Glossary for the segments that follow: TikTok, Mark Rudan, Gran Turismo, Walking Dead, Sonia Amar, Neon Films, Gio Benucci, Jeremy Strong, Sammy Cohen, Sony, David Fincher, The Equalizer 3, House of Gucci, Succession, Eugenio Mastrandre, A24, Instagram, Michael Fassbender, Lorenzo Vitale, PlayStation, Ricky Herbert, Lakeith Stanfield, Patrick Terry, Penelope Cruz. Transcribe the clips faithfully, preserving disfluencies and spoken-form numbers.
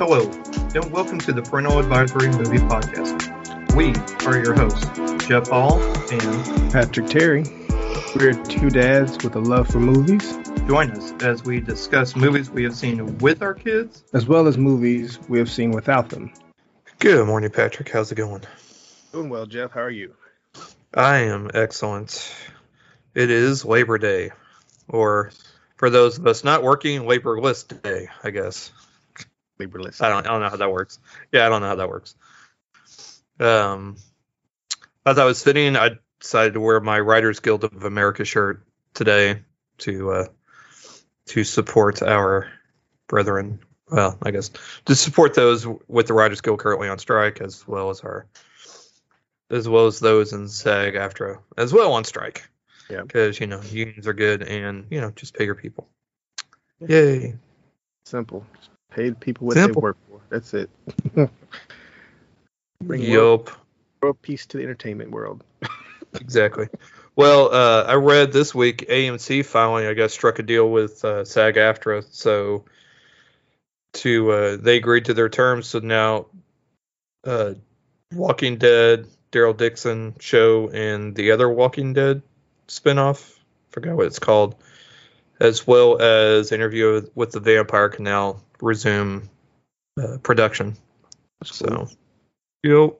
Hello, and welcome to the Parental Advisory Movie Podcast. We are your hosts, Jeff Ball and Patrick Terry. We're two dads with a love for movies. Join us as we discuss movies we have seen with our kids, as well as movies we have seen without them. Good morning, Patrick. How's it going? Doing well, Jeff. How are you? I am excellent. It is Labor Day, or for those of us not working, Laborless Day, I guess. Laborless. I don't, I don't know how that works. Yeah, I don't know how that works. Um, as I was fitting, I decided to wear my Writers Guild of America shirt today to uh, to support our brethren. Well, I guess to support those with the Writers Guild currently on strike, as well as our. As well as those in SAG-AFTRA, as well on strike. Yeah. Because, you know, unions are good and, you know, just pay your people. Yay. Simple. Just pay the people what Simple. They work for. That's it. Bring Yup. World peace to the entertainment world. Exactly. Well, uh, I read this week A M C finally, I guess, struck a deal with uh, SAG-AFTRA. So to uh, they agreed to their terms. So now uh, Walking Dead, Daryl Dixon show and the other Walking Dead spinoff, forgot what it's called, as well as Interview with the Vampire can now resume uh, production. That's so, cool. Yo,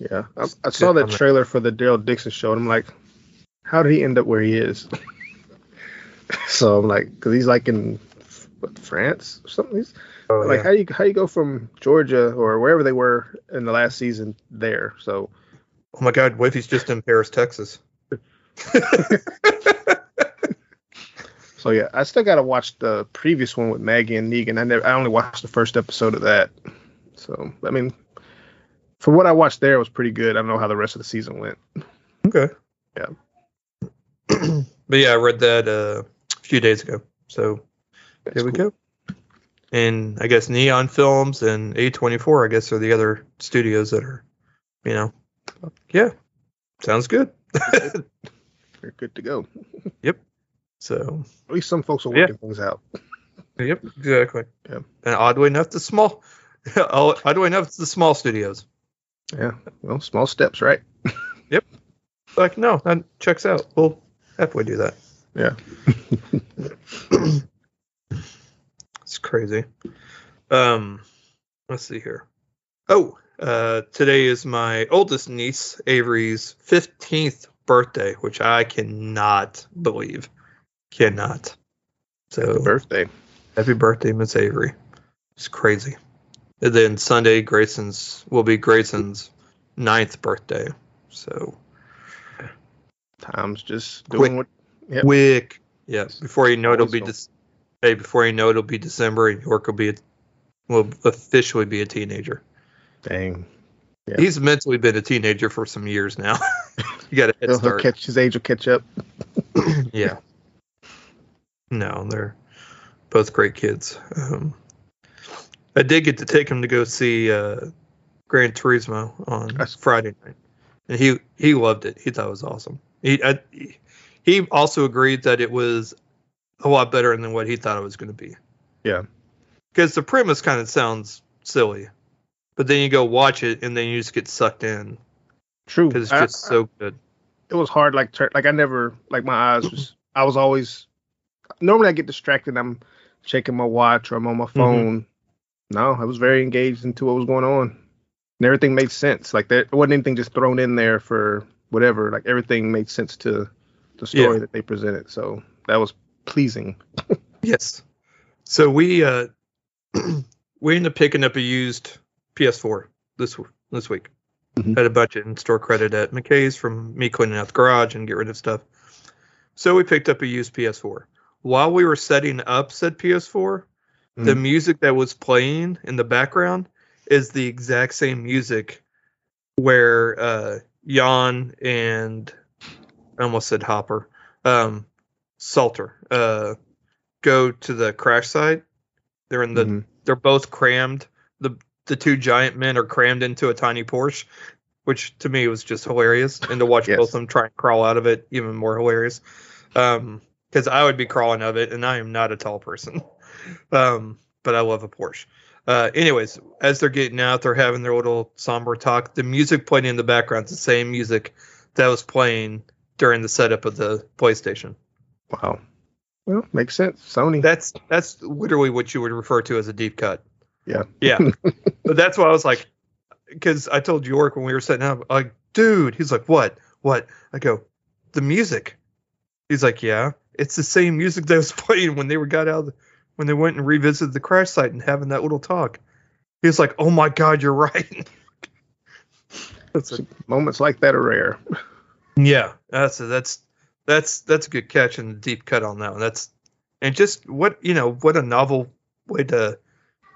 yeah, I, I saw that trailer for the Daryl Dixon show, and I'm like, how did he end up where he is? So I'm like, because he's like in what, France or something. He's, oh, like yeah. how do you how do you go from Georgia or wherever they were in the last season there? So. Oh my God! What if he's just in Paris, Texas? So yeah, I still gotta watch the previous one with Maggie and Negan. I never, I only watched the first episode of that. So I mean, from what I watched there, it was pretty good. I don't know how the rest of the season went. Okay. Yeah. But yeah, I read that uh, a few days ago. So That's there we cool. go. And I guess Neon Films and A twenty-four, I guess, are the other studios that are, you know. Yeah, sounds good. They're good to go. Yep. So at least some folks are working yeah. things out. Yep, exactly. Yeah. And oddly enough, the small, oddly enough, it's the small studios. Yeah. Well, small steps, right? Yep. Like no, that checks out. We'll halfway do that. Yeah. It's crazy. Um, let's see here. Oh. Uh, today is my oldest niece, Avery's fifteenth birthday, which I cannot believe. Cannot. So happy birthday. Happy birthday, Miss Avery. It's crazy. And then Sunday, Grayson's will be Grayson's ninth birthday. So time's just quick, doing what yep. quick. Yeah. Before you know it'll be de- hey, before you know it'll be December and York will be a, will officially be a teenager. Dang. Yeah. He's mentally been a teenager for some years now. You got a head start. He'll catch, his age will catch up. Yeah. No, they're both great kids. Um, I did get to take him to go see uh, Gran Turismo on That's Friday night. And he, he loved it. He thought it was awesome. He I, he also agreed that it was a lot better than what he thought it was going to be. Yeah. Because the premise kind of sounds silly. But then you go watch it, and then you just get sucked in. True, because it's just I, so good. It was hard, like tur- like I never like my eyes was. I was always normally I get distracted. I'm checking my watch or I'm on my phone. Mm-hmm. No, I was very engaged into what was going on, and everything made sense. Like there wasn't anything just thrown in there for whatever. Like everything made sense to the story yeah. that they presented. So that was pleasing. Yes. So we uh, we ended up picking up a used P S four this this week. Mm-hmm. Had a budget and store credit at McKay's from me cleaning out the garage and get rid of stuff. So we picked up a used P S four. While we were setting up said P S four, mm-hmm. the music that was playing in the background is the exact same music where uh, Jan and I almost said Hopper, um, Salter uh, go to the crash site. They're in the. Mm-hmm. They're both crammed. The The two giant men are crammed into a tiny Porsche, which to me was just hilarious. And to watch yes. both of them try and crawl out of it, even more hilarious. Um, because I would be crawling out of it, and I am not a tall person. Um, but I love a Porsche. Uh, anyways, as they're getting out, they're having their little somber talk. The music playing in the background is the same music that was playing during the setup of the PlayStation. Wow. Well, makes sense. Sony. That's that's literally what you would refer to as a deep cut. Yeah. Yeah. But that's why I was like, because I told York when we were setting up, like, dude, he's like, what? What? I go, the music. He's like, yeah, it's the same music that was playing when they were got out of the, when they went and revisited the crash site and having that little talk. He's like, oh my God, you're right. That's a, moments like that are rare. Yeah, that's a, that's that's that's a good catch and a deep cut on that one. That's and just what you know, what a novel way to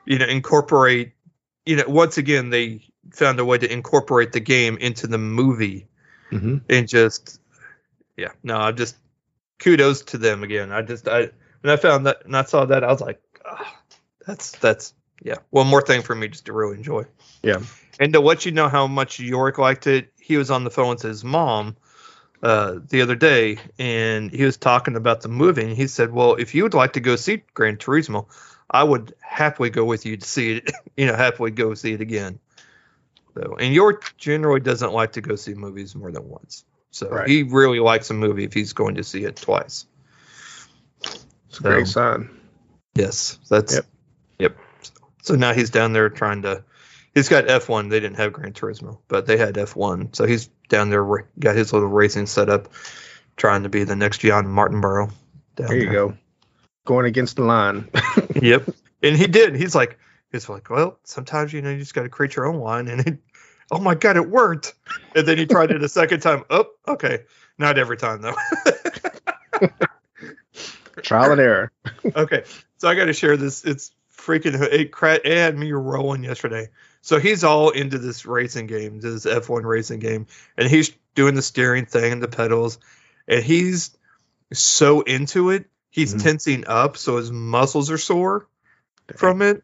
you know incorporate. You know, once again, they found a way to incorporate the game into the movie, mm-hmm. and just yeah, no, I just kudos to them again. I just I. When I found that and I saw that, I was like, oh, that's, that's, yeah. One more thing for me just to really enjoy. Yeah. And to let you know how much York liked it, he was on the phone with his mom uh, the other day, and he was talking about the movie, and he said, well, if you would like to go see Gran Turismo, I would happily go with you to see it, you know, happily go see it again. So, and York generally doesn't like to go see movies more than once. So right. He really likes a movie if he's going to see it twice. It's a so, great sign. Yes, that's yep. yep. So now he's down there trying to. He's got F one. They didn't have Gran Turismo, but they had F one. So he's down there, got his little racing set up, trying to be the next John Martinborough. Down there you there. go, going against the line. Yep, and he did. He's like, he's like, well, sometimes you know you just got to create your own line, and it, oh my God, it worked. And then he tried it a second time. Oh, okay, not every time though. Trial and error. Okay, so I got to share this. It's freaking it, cra- it had me rolling yesterday. So he's all into this racing game, this F one racing game, and he's doing the steering thing and the pedals, and he's so into it. He's mm-hmm. tensing up, so his muscles are sore Damn. from it.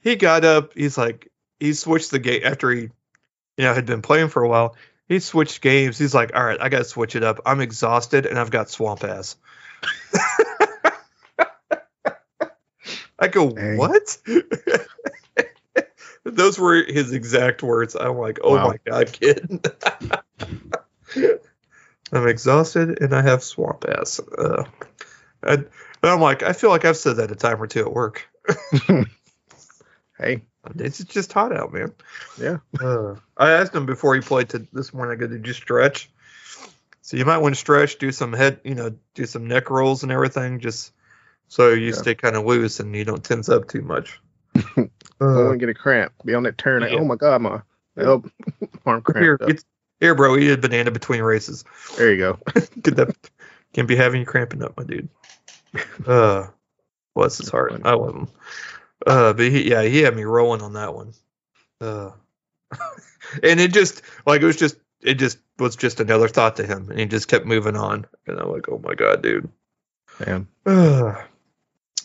He got up. He's like, he switched the game after he, you know, had been playing for a while. He switched games. He's like, all right, I got to switch it up. I'm exhausted, and I've got swamp ass. I go, Dang. what? Those were his exact words. I'm like, oh wow. my God, kid. I'm exhausted and I have swamp ass. Uh, I, and I'm like, I feel like I've said that a time or two at work. Hey. It's just hot out, man. Yeah. Uh, I asked him before he played to, this morning, I go, did you stretch? So you might want to stretch, do some head, you know, do some neck rolls and everything, just so you yeah. stay kind of loose and you don't tense up too much. I don't want to get a cramp. Be on that turn. Yeah. Like, oh my God, my elbow, arm cramp. Here, up. here, bro, eat a banana between races. There you go. Get that, can't be having you cramping up, my dude. Uh, bless his heart. I love him. Uh, but he, yeah, he had me rolling on that one. Uh, and it just like it was just. It just was just another thought to him, and he just kept moving on. And I'm like, oh my God, dude. Damn. Uh,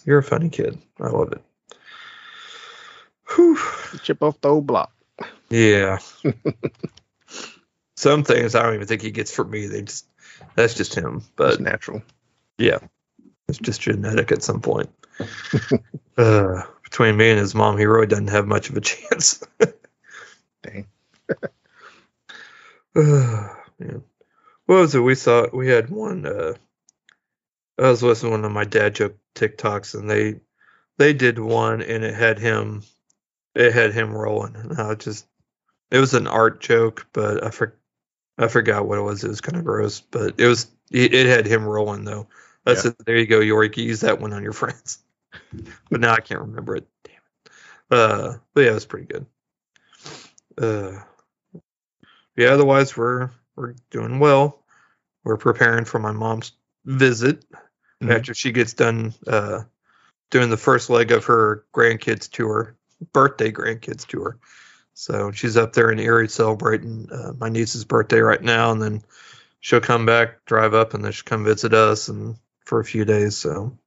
you're a funny kid. I love it. Whew. Chip off the old block. Yeah. Some things I don't even think he gets from me. They just that's just him. But it's natural. Yeah. It's just genetic at some point. uh, between me and his mom, he really doesn't have much of a chance. Dang. Uh, man. What was it? We saw we had one. Uh, I was listening to one of my dad joke TikToks, and they they did one, and it had him it had him rolling. And I just it was an art joke, but I for, I forgot what it was. It was kind of gross, but it was it, it had him rolling though. I yeah. said, "There you go, York. You use that one on your friends." But now I can't remember it. Damn it. Uh, but yeah, it was pretty good. Uh. Yeah, otherwise we're we're doing well. We're preparing for my mom's visit mm-hmm. after she gets done uh, doing the first leg of her grandkids tour, birthday grandkids tour. So she's up there in Erie celebrating uh, my niece's birthday right now, and then she'll come back, drive up, and then she'll come visit us and for a few days. So,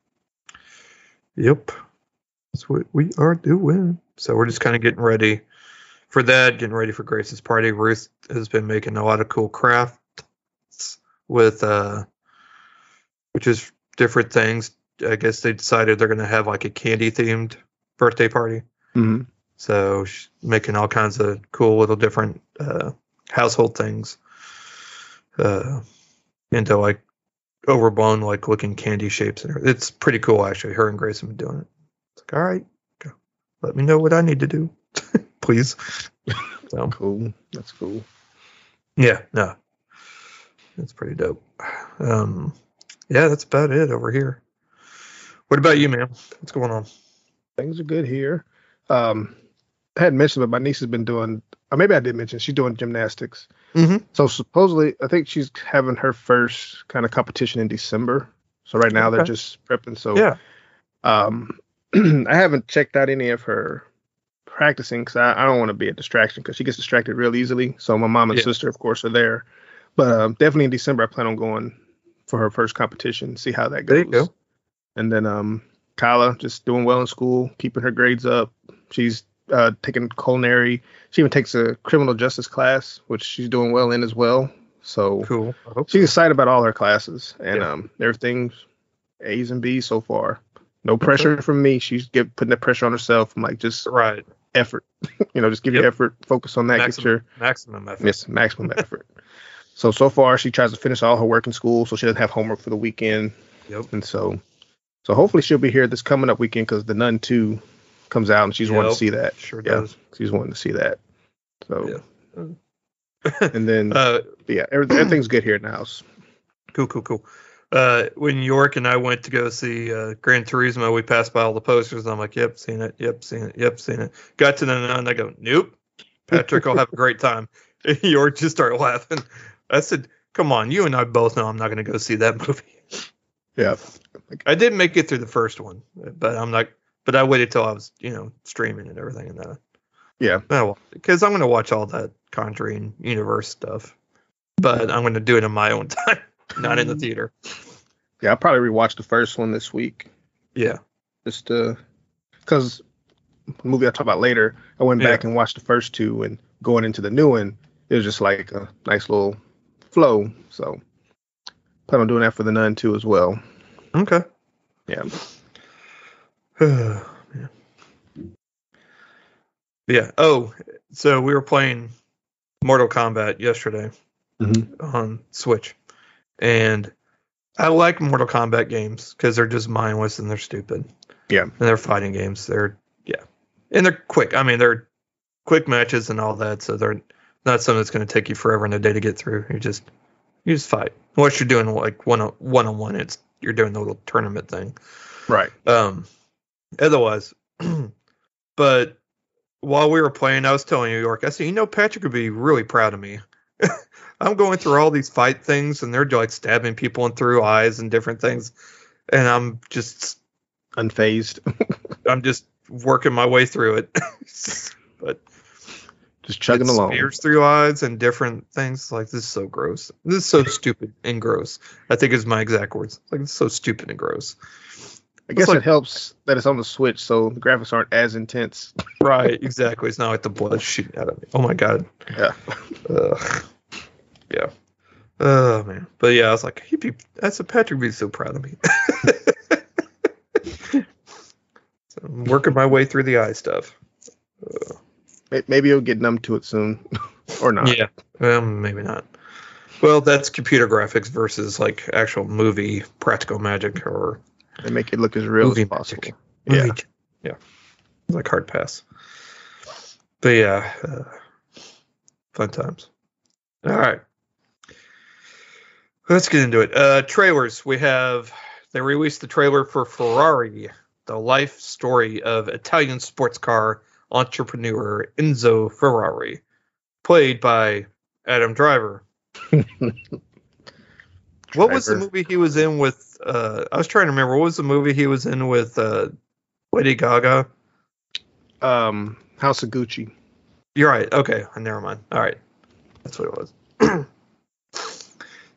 yep, that's what we are doing. So we're just kind of getting ready. For that, getting ready for Grace's party. Ruth has been making a lot of cool crafts with, uh, which is different things. I guess they decided they're going to have like a candy themed birthday party. Mm-hmm. So she's making all kinds of cool little different uh, household things uh, into like overblown like looking candy shapes. And it's pretty cool actually. Her and Grace have been doing it. It's like, all right, go. Let me know what I need to do, please. So cool. That's cool. Yeah, no, that's pretty dope. Um, yeah, that's about it over here. What about you, man? What's going on? Things are good here. Um, I hadn't mentioned, but my niece has been doing, or maybe I did mention, she's doing gymnastics. Mm-hmm. So supposedly, I think she's having her first kind of competition in December. So right now okay. They're just prepping. So yeah. um, I haven't checked out any of her practicing because I, I don't want to be a distraction because she gets distracted real easily. So my mom and yeah. sister, of course, are there. But uh, definitely in December, I plan on going for her first competition, see how that goes. There you go. And then um, Kyla just doing well in school, keeping her grades up. She's uh, taking culinary. She even takes a criminal justice class, which she's doing well in as well. So cool. She's excited about all her classes and yeah. um, everything's A's and B's so far. No pressure okay. from me. She's get, putting that pressure on herself. I'm like, just right. effort. you know, just give yep. your effort. Focus on that. Maximum, get your, maximum effort. Yes, maximum effort. So, so far, she tries to finish all her work in school, so she doesn't have homework for the weekend. Yep. And so, so hopefully she'll be here this coming up weekend because The Nun two comes out, and she's yep. wanting to see that. Sure yeah, does. She's wanting to see that. So, yeah. and then, uh, yeah, everything, everything's good here in the house. Cool, cool, cool. Uh, when York and I went to go see uh, Gran Turismo, we passed by all the posters, and I'm like, yep, seen it, yep, seen it, yep, seen it. Got to The Nun, I go, nope, Patrick will have a great time. And York just started laughing. I said, come on, you and I both know I'm not going to go see that movie. Yeah. I did make it through the first one, but I'm not, but I waited till I was, you know, streaming and everything and that. Yeah. Because I'm going to watch all that Conjuring universe stuff, but I'm going to do it in my own time, not in the theater. Yeah. I'll probably rewatch the first one this week. Yeah. Just uh, because the movie I talk about later, I went yeah. back and watched the first two and going into the new one, it was just like a nice little flow, so plan on doing that for The Nun too as well. Okay. Yeah. yeah. Oh, so we were playing Mortal Kombat yesterday mm-hmm. on Switch, and I like Mortal Kombat games because they're just mindless and they're stupid. Yeah. And they're fighting games. They're yeah, and they're quick. I mean, they're quick matches and all that, so they're not something that's going to take you forever in a day to get through. You just you just fight. Unless you're doing like one on one on one, it's you're doing the little tournament thing, right? Um, otherwise, but while we were playing, I was telling New York, I said, you know, Patrick would be really proud of me. I'm going through all these fight things, and they're like stabbing people in through eyes and different things, and I'm just unfazed. I'm just working my way through it, but. Just chugging it along. Spears through eyes and different things. Like, this is so gross. This is so stupid and gross. I think is my exact words. Like, it's so stupid and gross. I guess like, it helps that it's on the Switch, so the graphics aren't as intense. Right, exactly. It's not like the blood shooting out of me. Oh, my God. Yeah. Ugh. Yeah. Oh, man. But, yeah, I was like, he'd be, that's a Patrick be so proud of me. So I'm working my way through the eye stuff. Ugh. Maybe you'll get numb to it soon, or not. Yeah, well, maybe not. Well, that's computer graphics versus like actual movie practical magic, or they make it look as real as possible. Yeah, movie. yeah, it's like hard pass. But yeah, uh, fun times. All right, let's get into it. Uh, trailers. We have they released the trailer for Ferrari, the life story of Italian sports car entrepreneur Enzo Ferrari, played by Adam Driver. Driver. What was the movie he was in with? Uh, I was trying to remember. What was the movie he was in with uh, Lady Gaga? Um, House of Gucci. You're right. Okay, never mind. All right, that's what it was.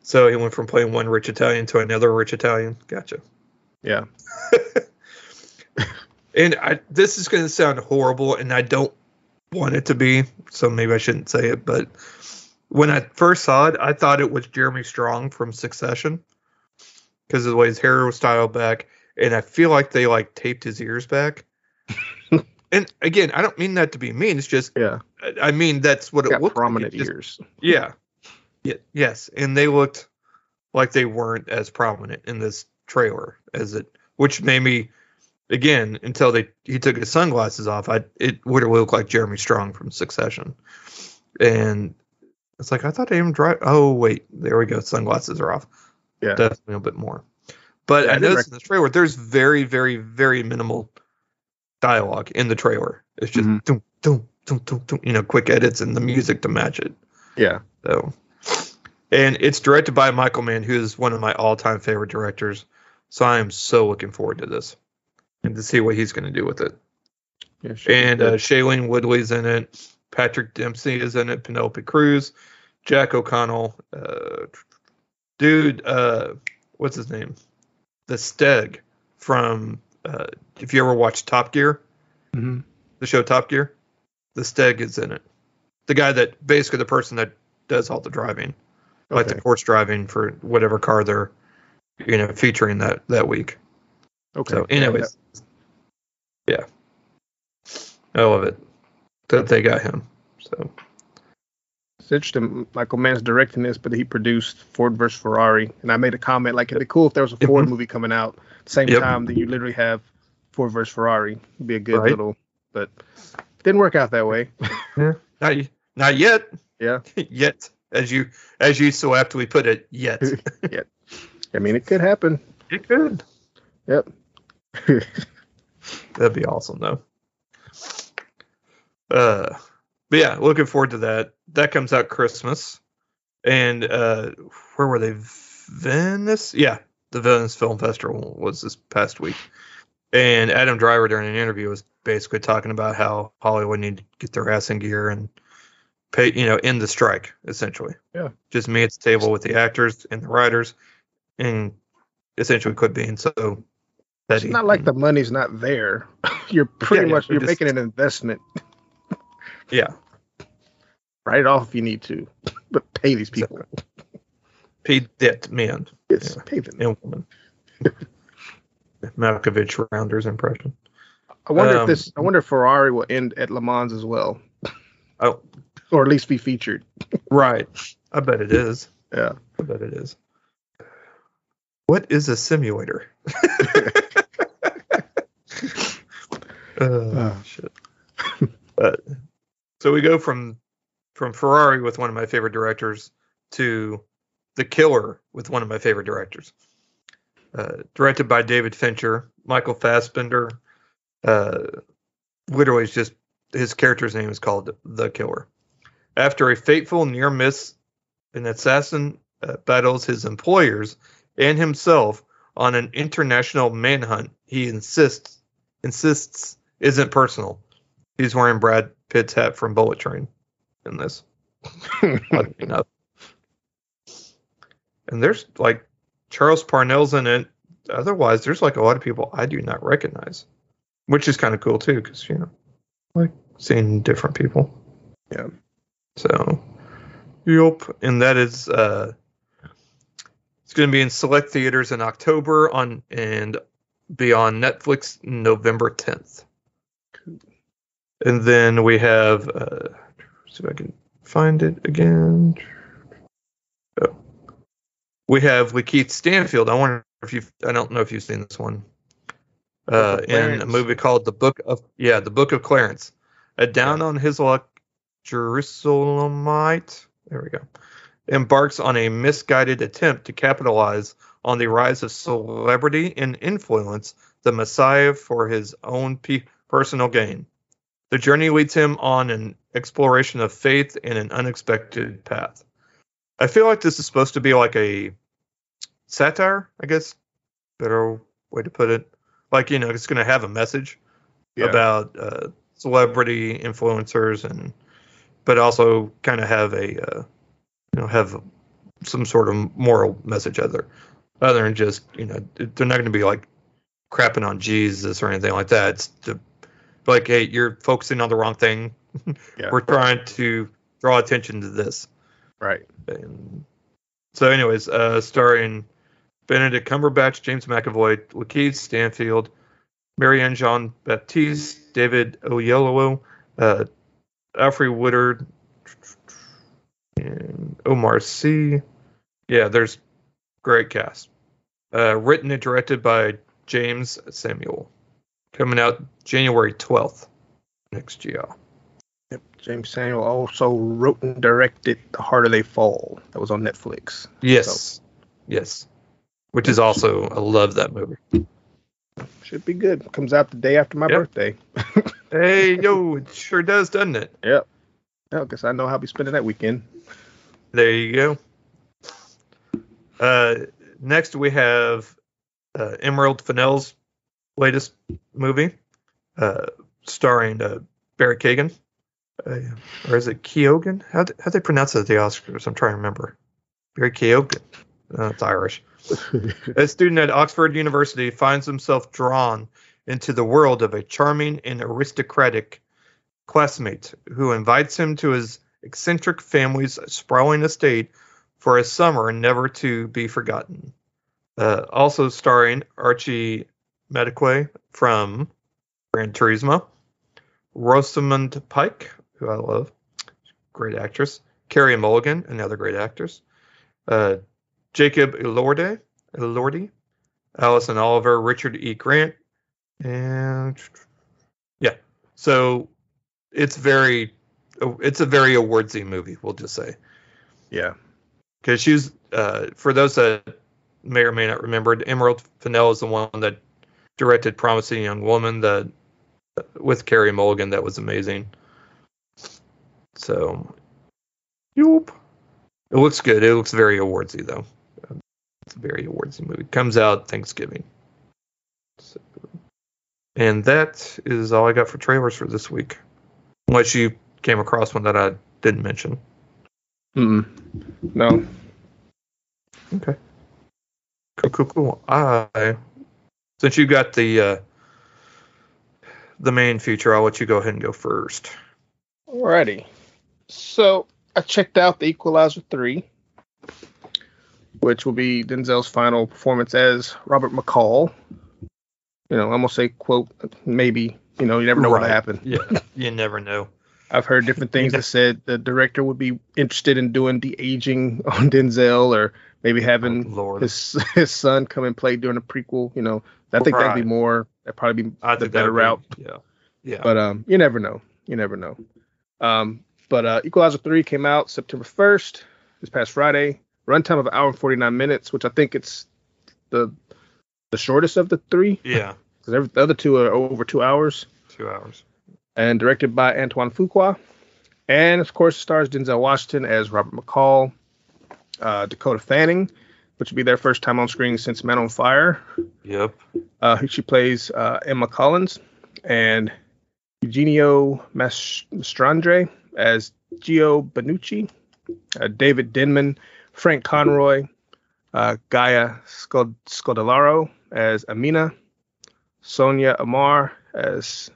So he went from playing one rich Italian to another rich Italian. Gotcha. Yeah. And I, this is going to sound horrible, and I don't want it to be, so maybe I shouldn't say it, but when I first saw it, I thought it was Jeremy Strong from Succession because of the way his hair was styled back, and I feel like they, like, taped his ears back. And again, I don't mean that to be mean. It's just, yeah. I mean, that's what it looked like. Prominent ears. Yeah. yeah. Yes. And they looked like they weren't as prominent in this trailer as it, which made me, again, until they he took his sunglasses off, I it would have looked like Jeremy Strong from Succession. And it's like, I thought Adam Driver. Oh, wait. There we go. Sunglasses are off. Yeah. Definitely a bit more. But yeah, I noticed rec- in this trailer, there's very, very, very minimal dialogue in the trailer. It's just mm-hmm. doom, doom, doom, doom, doom, you know, quick edits and the music to match it. Yeah. So, and it's directed by Michael Mann, who is one of my all-time favorite directors. So I am so looking forward to this and to see what he's going to do with it. Yeah, sure. And uh, Shailene Woodley's in it. Patrick Dempsey is in it. Penelope Cruz, Jack O'Connell, uh, dude, uh, what's his name? The Steg from, uh, if you ever watched Top Gear, mm-hmm. the show Top Gear, the Steg is in it. The guy that, basically the person that does all the driving, okay. like the Porsche driving for whatever car they're, you know, featuring that, that week. Okay. So anyways, yeah. yeah. I love it that they got him. So it's interesting. Michael Mann's directing this, but he produced Ford versus Ferrari. And I made a comment like, it'd be cool if there was a Ford mm-hmm. movie coming out same yep. time that you literally have Ford versus Ferrari. It'd be a good right. little, but it didn't work out that way. yeah. Not not yet. Yeah. yet, as you as you so aptly put it, yet. yet. I mean, it could happen. It could. Yep. That'd be awesome, though. Uh. But yeah, looking forward to that. That comes out Christmas. And uh, where were they? Venice? Yeah, the Venice Film Festival was this past week. And Adam Driver, during an interview, was basically talking about how Hollywood needed to get their ass in gear and pay, you know, end the strike, essentially. Yeah. Just meet at the table with the actors and the writers and essentially quit being so. It's not like the money's not there. You're pretty yeah, much, yeah, you're just making an investment. Yeah. Write it off if you need to, but pay these people. Pay that man. Yes, yeah. Pay them. And woman. Malkovich Rounders impression. I wonder um, if this, I wonder if Ferrari will end at Le Mans as well. Oh. Or at least be featured. Right. I bet it is. Yeah. I bet it is. What is a simulator? uh, oh, shit. But. So we go from from Ferrari with one of my favorite directors to The Killer with one of my favorite directors. Uh, directed by David Fincher, Michael Fassbender. Uh, literally, it's just his character's name is called The Killer. After a fateful near miss, an assassin uh, battles his employers and himself on an international manhunt. He insists insists isn't personal. He's wearing Brad Pitt's hat from Bullet Train in this. enough. And there's like Charles Parnell's in it. Otherwise, there's like a lot of people I do not recognize, which is kind of cool too, because, you know, like seeing different people. Yeah. So, yep. And that is, uh, it's going to be in select theaters in October on and be on Netflix November tenth. And then we have, uh, see if I can find it again. Oh. We have Lakeith Stanfield. I wonder if you, I don't know if you've seen this one. Uh, in a movie called The Book of, yeah, The Book of Clarence. A down on his luck, Jerusalemite, there we go, embarks on a misguided attempt to capitalize on the rise of celebrity and influence the Messiah for his own pe- personal gain. The journey leads him on an exploration of faith and an unexpected path. I feel like this is supposed to be like a satire, I guess. Better way to put it. Like, you know, it's going to have a message yeah. about uh, celebrity influencers, and but also kind of have a, uh, you know, have some sort of moral message other, other than just, you know, they're not going to be like crapping on Jesus or anything like that. It's the, like, hey, you're focusing on the wrong thing. yeah. We're trying to draw attention to this. Right. And so anyways, uh, starring Benedict Cumberbatch, James McAvoy, Lakeith Stanfield, Marianne Jean-Baptiste, David Oyelowo, uh, Alfred Woodard, and Omar C. Yeah, there's great cast. Uh, written and directed by James Samuel. Coming out January twelfth next year. Yep, James Samuel also wrote and directed The Harder They Fall. That was on Netflix. Yes, so. yes. Which is also, I love that movie. Should be good. Comes out the day after my yep. birthday. Hey, yo, it sure does, doesn't it? Yep. No, because I know how I'll be spending that weekend. There you go. Uh, next we have uh, Emerald Fennell's latest movie, uh, starring uh, Barry Keoghan. Uh, or is it Keoghan? How do, how do they pronounce it at the Oscars? I'm trying to remember. Barry Keoghan. Uh, it's Irish. A student at Oxford University finds himself drawn into the world of a charming and aristocratic classmate who invites him to his eccentric family's sprawling estate for a summer never to be forgotten. Uh, also starring Archie Madikwe from Gran Turismo, Rosamund Pike, who I love, great actress, Carrie Mulligan, another great actress, uh, Jacob Elordi, Elordi, Allison Oliver, Richard E. Grant, and yeah, so it's very, it's a very awardsy movie, we'll just say. Yeah, because she's uh, for those that may or may not remember, Emerald Fennell is the one that directed Promising Young Woman, that with Carey Mulligan, that was amazing. So, yep. It looks good. It looks very awardsy, though. It's a very awardsy movie. Comes out Thanksgiving. So, and that is all I got for trailers for this week. Unless you came across one that I didn't mention. Mm-mm. No. Okay. Cool, cool, cool. I... Since you got the uh, the main feature, I'll let you go ahead and go first. Alrighty. So I checked out The Equalizer three, which will be Denzel's final performance as Robert McCall. You know, I'm gonna say quote maybe. You know, you never know right. what'll happen. Yeah, you never know. I've heard different things that said the director would be interested in doing the aging on Denzel, or maybe having oh, his his son come and play during a prequel. You know, I think right. that'd be more. That'd probably be I the better be, route. Yeah, yeah. But um, you never know. You never know. Um, but uh, Equalizer three came out September first, this past Friday. Runtime of an hour and forty-nine minutes, which I think it's the the shortest of the three. Yeah, because the other two are over two hours. Two hours. And directed by Antoine Fuqua. And, of course, stars Denzel Washington as Robert McCall, uh, Dakota Fanning, which will be their first time on screen since Man on Fire. Yep. Uh, she plays uh, Emma Collins, and Eugenio Mastrandre as Gio Benucci, uh, David Denman, Frank Conroy, uh, Gaia Scod- Scodellaro as Amina, Sonia Amar as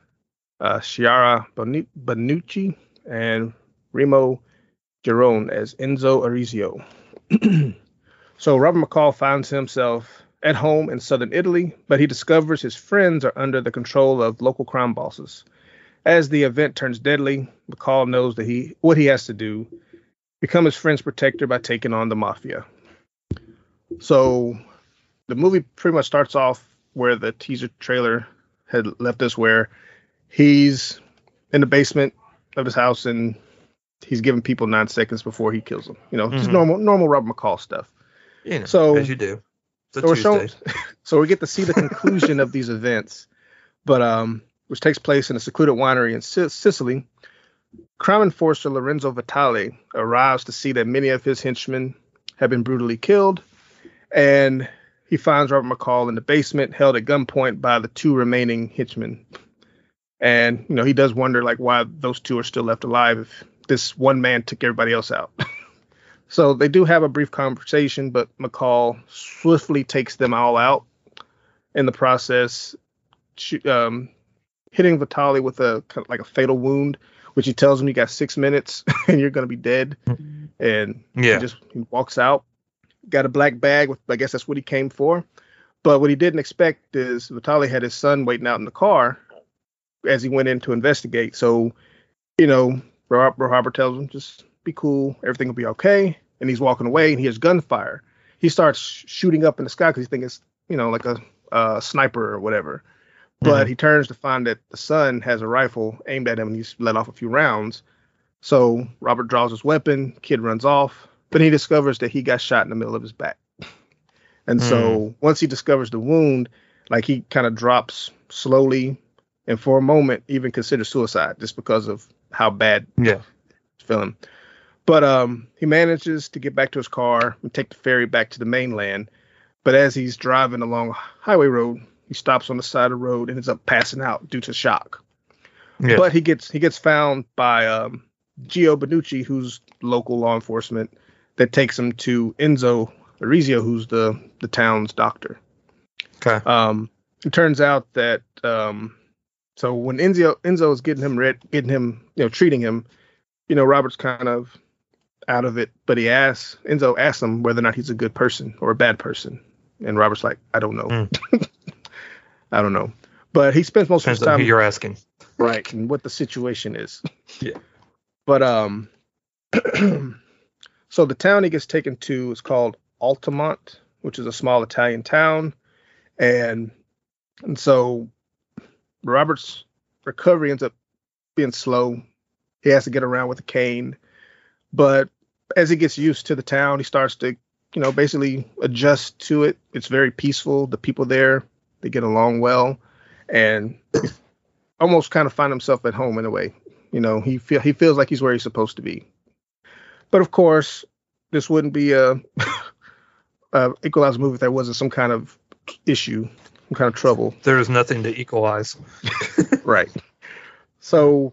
Uh, Chiara Bonucci, and Remo Girone as Enzo Arizio. So Robert McCall finds himself at home in southern Italy, but he discovers his friends are under the control of local crime bosses. As the event turns deadly, McCall knows that he what he has to do, become his friend's protector by taking on the mafia. So the movie pretty much starts off where the teaser trailer had left us, where he's in the basement of his house, and he's giving people nine seconds before he kills them. You know, mm-hmm. just normal, normal Robert McCall stuff. You know, so as you do. So, we're shown, so we get to see the conclusion of these events, but um, which takes place in a secluded winery in C- Sicily. Crime enforcer Lorenzo Vitale arrives to see that many of his henchmen have been brutally killed, and he finds Robert McCall in the basement, held at gunpoint by the two remaining henchmen. And, you know, he does wonder, like, why those two are still left alive if this one man took everybody else out. So they do have a brief conversation, but McCall swiftly takes them all out in the process, um, hitting Vitale with a kind of like a fatal wound, which he tells him you got six minutes and you're going to be dead. And yeah. he just he walks out, got a black bag. With, I guess that's what he came for. But what he didn't expect is Vitale had his son waiting out in the car. as he went in to investigate. So, you know, Robert, Robert tells him, just be cool. Everything will be okay. And he's walking away and he hears gunfire. He starts shooting up in the sky because he thinks it's, you know, like a, a sniper or whatever. But mm-hmm. he turns to find that the son has a rifle aimed at him and he's let off a few rounds. So Robert draws his weapon. Kid runs off. But he discovers that he got shot in the middle of his back. And mm. so once he discovers the wound, like he kind of drops slowly and for a moment even considers suicide just because of how bad yeah. he's feeling. But um, he manages to get back to his car and take the ferry back to the mainland. But as he's driving along a highway road, he stops on the side of the road and ends up passing out due to shock. Yeah. But he gets he gets found by um, Gio Benucci, who's local law enforcement, that takes him to Enzo Arizio, who's the, the town's doctor. Okay. Um, it turns out that um, so when Enzo Enzo is getting him read, getting him, you know, treating him, you know, Robert's kind of out of it, but he asks Enzo asks him whether or not he's a good person or a bad person, and Robert's like, I don't know, mm. I don't know. But he spends most Depends of his time on who you're asking, right, and what the situation is. Yeah. But um. So the town he gets taken to is called Altamont, which is a small Italian town. And and so Robert's recovery ends up being slow. He has to get around with a cane. But as he gets used to the town, he starts to, you know, basically adjust to it. It's very peaceful. The people there, they get along well. And almost kind of find himself at home in a way. You know, he feel, he feels like he's where he's supposed to be. But of course, this wouldn't be a, a Equalizer movie if there wasn't some kind of issue, some kind of trouble. There is nothing to equalize, right? So,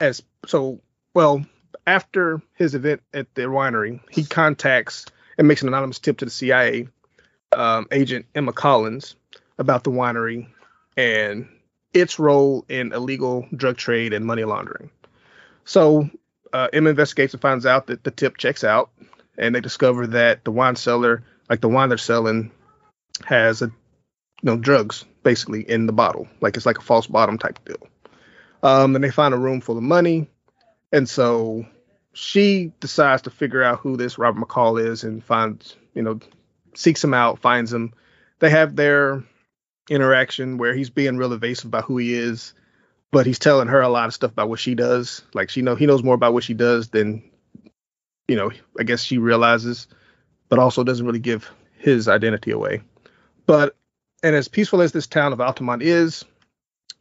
as so well, after his event at the winery, he contacts and makes an anonymous tip to the C I A um, agent Emma Collins about the winery and its role in illegal drug trade and money laundering. So. Uh, Emma investigates and finds out that the tip checks out, and they discover that the wine cellar, like the wine they're selling, has a, you know, drugs basically in the bottle. Like it's like a false bottom type deal. Um, and they find a room full of money, and so she decides to figure out who this Robert McCall is and finds, you know, seeks him out, finds him. They have their interaction where he's being real evasive about who he is. But he's telling her a lot of stuff about what she does. Like she know he knows more about what she does than, you know, I guess she realizes, but also doesn't really give his identity away. But and as peaceful as this town of Altamont is,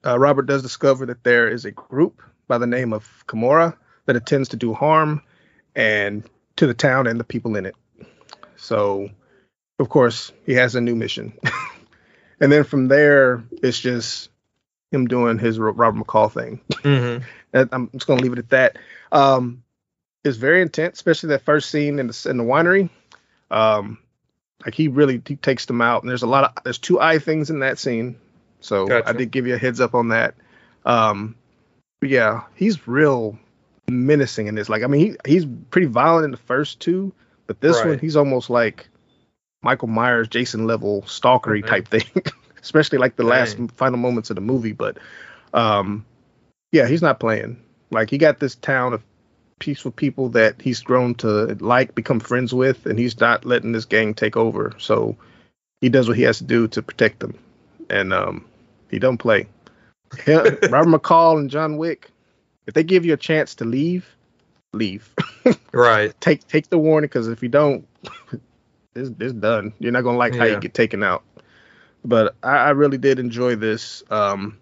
uh, Robert does discover that there is a group by the name of Kimura that intends to do harm and to the town and the people in it. So, of course, he has a new mission. And then from there, it's just him doing his Robert McCall thing. Mm-hmm. I'm just going to leave it at that. Um, it's very intense, especially that first scene in the, in the winery. Um, like he really he takes them out, and there's a lot of there's two eye things in that scene. So gotcha. I did give you a heads up on that. Um, but yeah, he's real menacing in this. Like I mean, he he's pretty violent in the first two, but this right. one he's almost like Michael Myers, Jason level stalkery mm-hmm. type thing. Especially like the Dang. last final moments of the movie. But um, yeah, he's not playing. Like he got this town of peaceful people that he's grown to like, become friends with, and he's not letting this gang take over. So he does what he has to do to protect them. And um, he don't play. Robert McCall and John Wick, if they give you a chance to leave, leave. Right. Take take the warning, because if you don't, it's, it's done. You're not going to like yeah. how you get taken out. But I, I really did enjoy this. Um,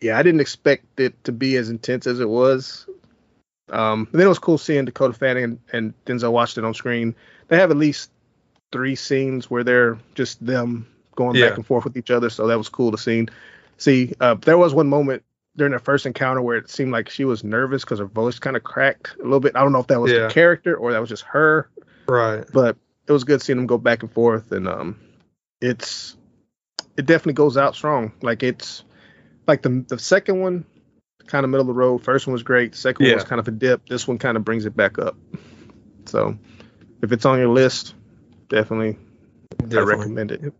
yeah, I didn't expect it to be as intense as it was. Um, and then it was cool seeing Dakota Fanning and, and Denzel Washington on screen. They have at least three scenes where they're just them going yeah. back and forth with each other. So that was cool to see. See, uh, there was one moment during their first encounter where it seemed like she was nervous because her voice kind of cracked a little bit. I don't know if that was yeah. the character or that was just her. Right. But it was good seeing them go back and forth. And um, it's... it definitely goes out strong. Like it's like the the second one, kind of middle of the road. First one was great. Second yeah. one was kind of a dip. This one kind of brings it back up. So if it's on your list, definitely, definitely. I recommend it. Yep.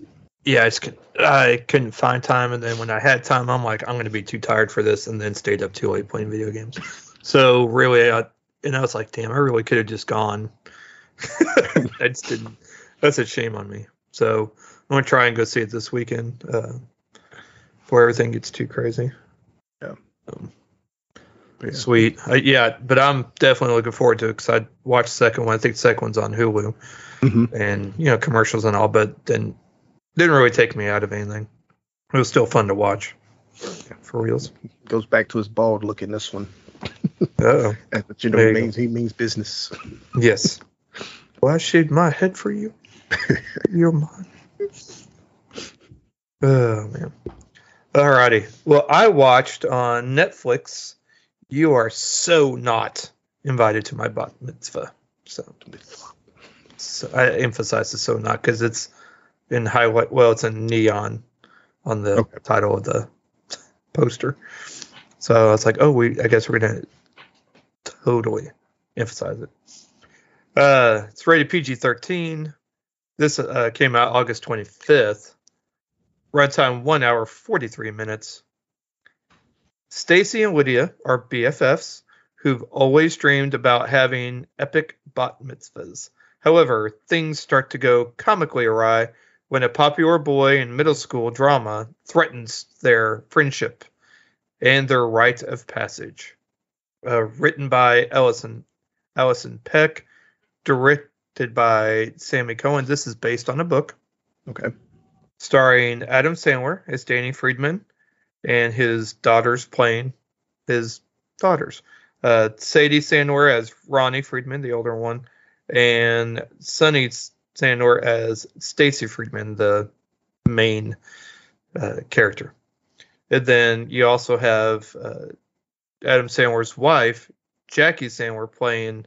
Yeah. yeah, I, just, I couldn't find time. And then when I had time, I'm like, I'm going to be too tired for this. And then stayed up too late playing video games. So really, I, and I was like, damn, I really could have just gone. I just didn't. That's a shame on me. So I'm going to try and go see it this weekend uh, before everything gets too crazy. Yeah. Um, yeah. Sweet. I, yeah, but I'm definitely looking forward to it because I watched the second one. I think the second one's on Hulu. Mm-hmm. And, you know, commercials and all, but then didn't really take me out of anything. It was still fun to watch. Yeah. For reals. Goes back to his bald look in this one. Oh. But you know, he means, he means business. Yes. Well, I shaved my head for you. You're mine. Oh, man. Alrighty. Well, I watched on Netflix, You Are So Not Invited to My Bat Mitzvah. So, so I emphasize the so not because it's in highlight. Well, it's in neon on the okay. title of the poster. So I was like, oh, we. I guess we're going to totally emphasize it. Uh, it's rated P G thirteen. This uh, came out August twenty-fifth. Runtime one hour forty-three minutes. Stacy and Lydia are B F Fs who've always dreamed about having epic bat mitzvahs. However, things start to go comically awry when a popular boy in middle school drama threatens their friendship and their rite of passage. Uh, written by Allison Allison Peck, directed by Sammy Cohen. This is based on a book. Okay. Starring Adam Sandler as Danny Friedman and his daughters playing his daughters. Uh, Sadie Sandler as Ronnie Friedman, the older one, and Sonny Sandler as Stacy Friedman, the main uh, character. And then you also have uh, Adam Sandler's wife, Jackie Sandler, playing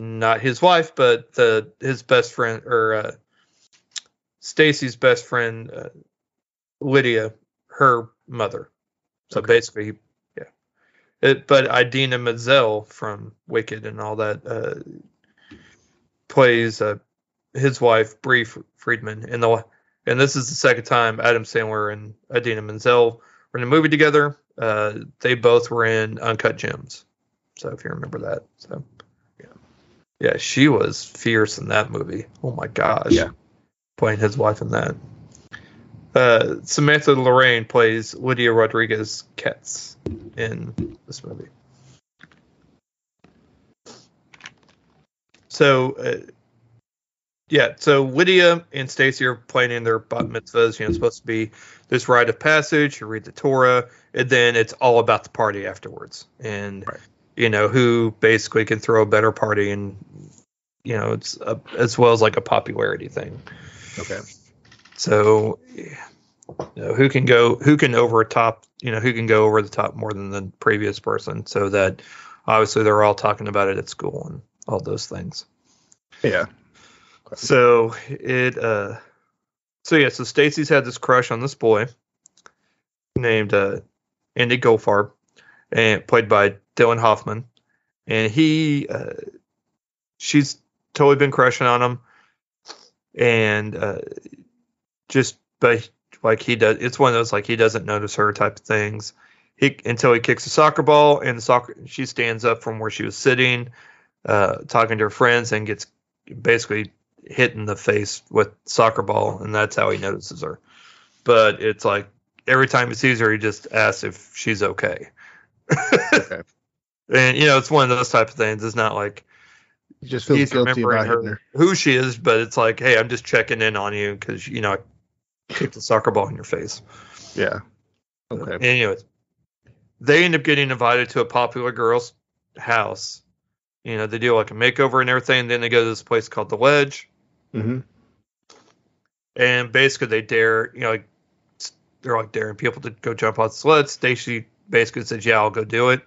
not his wife, but the his best friend, or uh, Stacy's best friend, uh, Lydia, her mother. So okay. basically, yeah. It, but Idina Menzel from Wicked and all that uh, plays uh, his wife, Bree Friedman. And the and this is the second time Adam Sandler and Idina Menzel were in a movie together. Uh, they both were in Uncut Gems. So if you remember that, so. Yeah, she was fierce in that movie. Oh, my gosh. Yeah. Playing his wife in that. Uh, Samantha Lorraine plays Lydia Rodriguez Katz in this movie. So, uh, yeah, so Lydia and Stacy are playing in their bat mitzvahs. You know, it's supposed to be this rite of passage. You read the Torah, and then it's all about the party afterwards. And right. You know, who basically can throw a better party, and, you know, it's a, as well as like a popularity thing. Okay. So, yeah. You know, who can go, who can over top, you know, who can go over the top more than the previous person, so that obviously they're all talking about it at school and all those things. Yeah. Okay. So it, uh, so yeah, so Stacy's had this crush on this boy named uh, Andy Goldfarb, and played by Dylan Hoffman, and he, uh, she's totally been crushing on him, and uh, just, but like he does, it's one of those like he doesn't notice her type of things. He until he kicks a soccer ball, and the soccer, she stands up from where she was sitting, uh, talking to her friends, and gets basically hit in the face with soccer ball, and that's how he notices her. But it's like every time he sees her, he just asks if she's okay. Okay. And you know, it's one of those type of things. It's not like you just feel guilty about her, who she is, but it's like, hey, I'm just checking in on you because, you know, I kicked a soccer ball in your face. Yeah. Okay. But anyways, they end up getting invited to a popular girl's house. You know, they do like a makeover and everything. And then they go to this place called The Wedge. Mm-hmm. And basically, they dare, you know, like, they're like daring people to go jump on sleds. Stacy basically says, yeah, I'll go do it.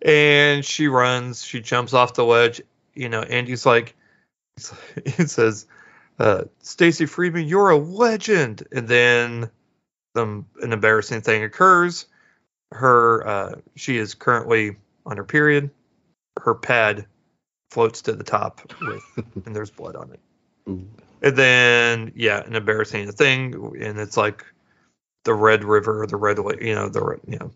And she runs, she jumps off the ledge, you know, and he's like, he says, uh, Stacy Friedman, you're a legend. And then some, an embarrassing thing occurs. Her, uh, she is currently on her period. Her pad floats to the top with, and there's blood on it. Ooh. And then, yeah, an embarrassing thing. And it's like the Red River, the Red Lake, you know, the, you know.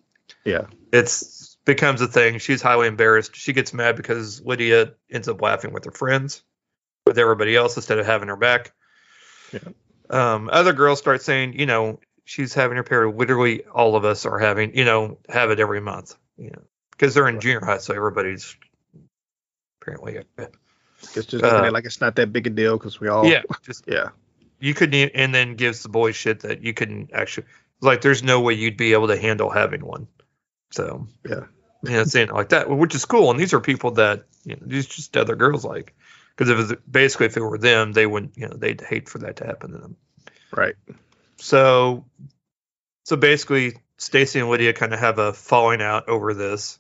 Yeah. It's becomes a thing. She's highly embarrassed. She gets mad because Lydia ends up laughing with her friends, with everybody else, instead of having her back. Yeah. Um, other girls start saying, you know, she's having her period. Literally all of us are having, you know, have it every month, you know, because they're in right. junior high. So everybody's apparently. Uh, it's just uh, like it's not that big a deal because we all. Yeah. Just, yeah. You couldn't. And then gives the boys shit that you couldn't actually. Like, there's no way you'd be able to handle having one. So, yeah. You know, saying like that, which is cool. And these are people that, you know, these just other girls like. Because if it was, basically if it were them, they wouldn't, you know, they'd hate for that to happen to them. Right. So, so basically, Stacy and Lydia kind of have a falling out over this,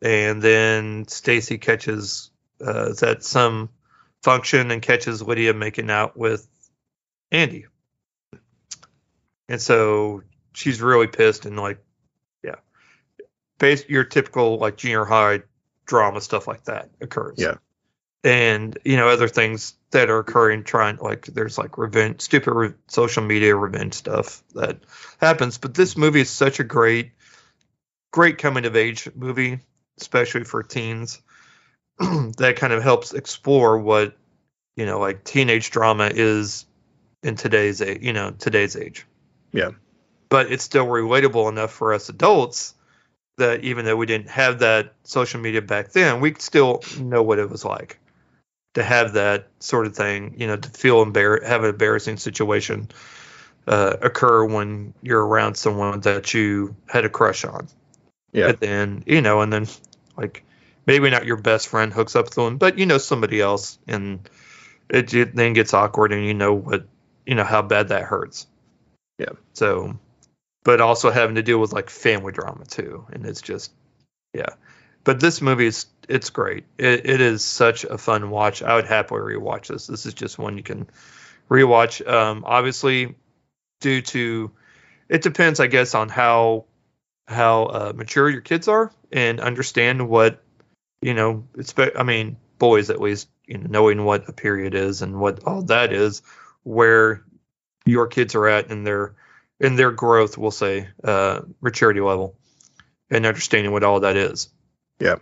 and then Stacy catches uh, is at some function and catches Lydia making out with Andy, and so she's really pissed and like, yeah, based your typical like junior high drama stuff like that occurs. Yeah. And, you know, other things that are occurring, trying, like, there's, like, revenge, stupid re- social media revenge stuff that happens. But this movie is such a great, great coming-of-age movie, especially for teens, that kind of helps explore what, you know, like, teenage drama is in today's, you know, today's age. Yeah. But it's still relatable enough for us adults that even though we didn't have that social media back then, we still know what it was like to have that sort of thing, you know, to feel embar- have an embarrassing situation uh, occur when you're around someone that you had a crush on. Yeah. And then, you know, and then, like, maybe not your best friend hooks up with them, but you know somebody else, and it, it then gets awkward, and you know what, you know, how bad that hurts. Yeah. So, but also having to deal with, like, family drama, too. And it's just, yeah. But this movie is, it's great. It, it is such a fun watch. I would happily rewatch this. This is just one you can rewatch. Um, obviously, due to, it depends, I guess, on how how uh, mature your kids are and understand what, you know, it's, I mean, boys at least, you know, knowing what a period is and what all that is, where your kids are at in their in their growth, we'll say, uh, maturity level, and understanding what all that is. Yeah.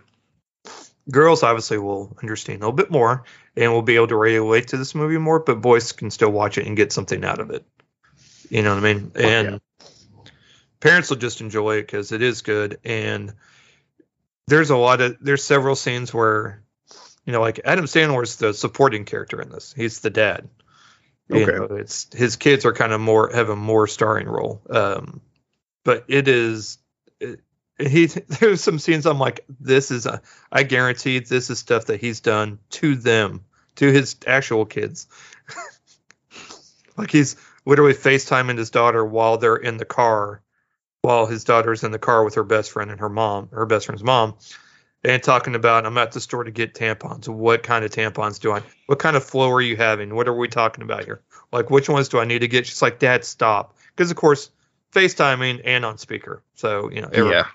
Girls obviously will understand a little bit more and will be able to relate to this movie more, but boys can still watch it and get something out of it. You know what I mean? And yeah. Parents will just enjoy it because it is good. And there's a lot of, there's several scenes where, you know, like Adam Sandler's the supporting character in this. He's the dad. Okay. You know, it's his kids are kind of more, have a more starring role. Um, but it is, it, He there's some scenes I'm like, this is a, I guarantee this is stuff that he's done to them, to his actual kids. Like he's literally FaceTiming his daughter while they're in the car, while his daughter's in the car with her best friend and her mom, her best friend's mom, and talking about, I'm at the store to get tampons. What kind of tampons do I, what kind of flow are you having? What are we talking about here? Like, which ones do I need to get? She's like, Dad, stop. Because, of course, FaceTiming and on speaker. So, you know, everyone, yeah.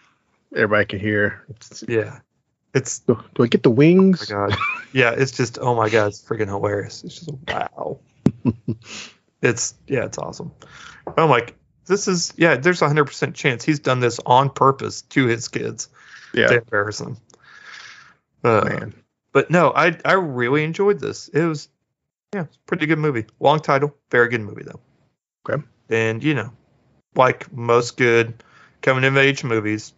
Everybody can hear. It's, yeah. It's do I get the wings? Oh my God. Yeah, it's just oh my God, it's freaking hilarious. It's just wow. it's yeah, it's awesome. I'm like, this is yeah, there's a hundred percent chance he's done this on purpose to his kids. Yeah. To embarrass them. Uh, Man. But no, I I really enjoyed this. It was yeah, it's a pretty good movie. Long title, very good movie though. Okay. And you know, like most good coming of age movies,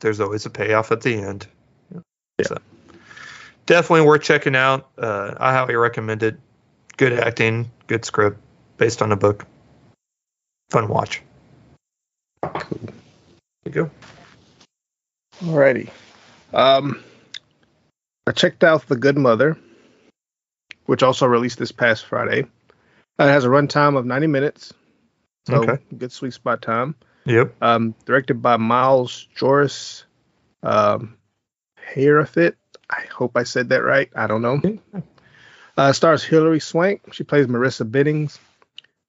there's always a payoff at the end. Yeah. So definitely worth checking out. Uh, I highly recommend it. Good acting, good script, based on a book. Fun watch. Cool. There you go. Alrighty. Um, I checked out The Good Mother, which also released this past Friday. It has a runtime of ninety minutes. So okay. Good sweet spot time. Yep. Um, directed by Miles Joris um, Heirifit. I hope I said that right. I don't know. Uh, stars Hilary Swank. She plays Marissa Biddings.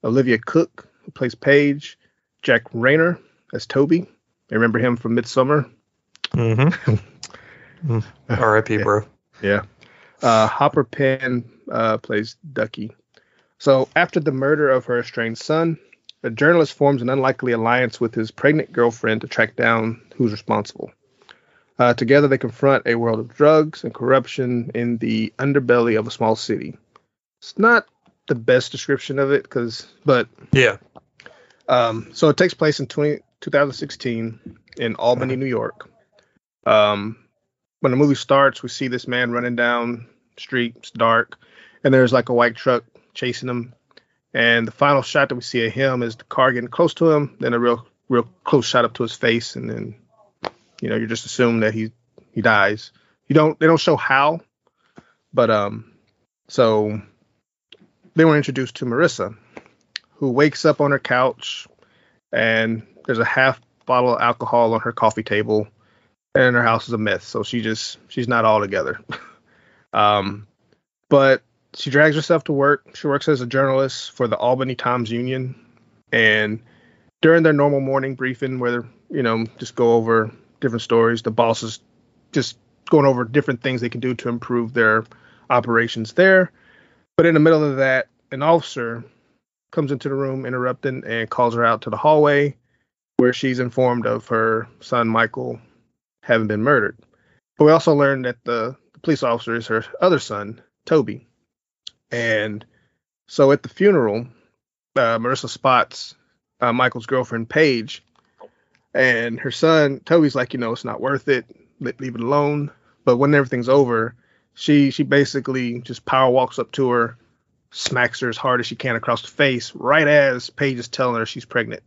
Olivia Cook, who plays Paige. Jack Rayner as Toby. I remember him from Midsommar. Mm-hmm. R I P, bro. Yeah. yeah. Uh, Hopper Penn uh, plays Ducky. So after the murder of her estranged son, a journalist forms an unlikely alliance with his pregnant girlfriend to track down who's responsible. Uh, together, they confront a world of drugs and corruption in the underbelly of a small city. It's not the best description of it, cause, but yeah. Um, so it takes place in twenty, twenty sixteen in Albany, New York. Um, when the movie starts, we see this man running down the street. It's dark, and there's like a white truck chasing him. And the final shot that we see of him is the car getting close to him, then a real, real close shot up to his face, and then you know you just assume that he he dies. You don't they don't show how, but um, so they were introduced to Marissa, who wakes up on her couch, and there's a half bottle of alcohol on her coffee table, and her house is a mess. So she just she's not all together. um, but. She drags herself to work. She works as a journalist for the Albany Times Union. And during their normal morning briefing where, you know, just go over different stories, the boss is just going over different things they can do to improve their operations there. But in the middle of that, an officer comes into the room, interrupting, and calls her out to the hallway where she's informed of her son, Michael, having been murdered. But we also learn that the, the police officer is her other son, Toby. And so at the funeral, uh, Marissa spots uh, Michael's girlfriend, Paige, and her son, Toby's like, you know, it's not worth it. Leave it alone. But when everything's over, she she basically just power walks up to her, smacks her as hard as she can across the face, right as Paige is telling her she's pregnant.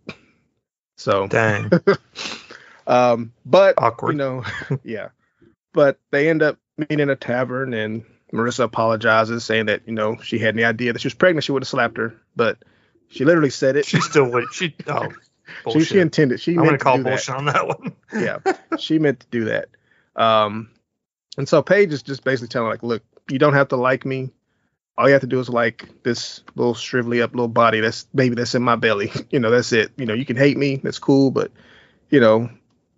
So, dang. um, but, awkward. You know, yeah. But they end up meeting in a tavern, and Marissa apologizes, saying that, you know, she had any idea that she was pregnant, she would have slapped her, but she literally said it. She still would. She oh, she, she intended. She I'm meant to call do bullshit that. on that one. Yeah, she meant to do that. Um, and so Paige is just basically telling her, like, look, you don't have to like me. All you have to do is like this little shrivelly up little body that's maybe that's in my belly. You know, that's it. You know, you can hate me. That's cool, but you know,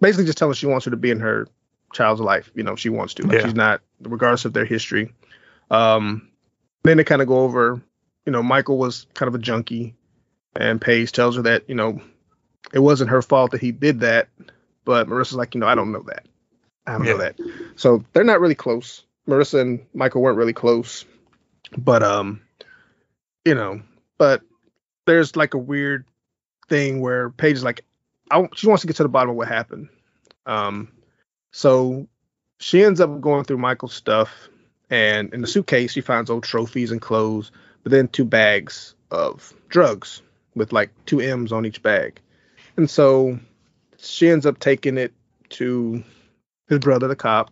basically just telling her she wants her to be in her child's life. You know, she wants to. Like, yeah. She's not, regardless of their history. Um, then they kind of go over, you know, Michael was kind of a junkie, and Paige tells her that, you know, it wasn't her fault that he did that, but Marissa's like, you know, I don't know that. I don't yeah. know that. So they're not really close. Marissa and Michael weren't really close, but, um, you know, but there's like a weird thing where Paige is like, I, she wants to get to the bottom of what happened. Um, so she ends up going through Michael's stuff. And in the suitcase, she finds old trophies and clothes, but then two bags of drugs with like two M's on each bag. And so she ends up taking it to his brother, the cop.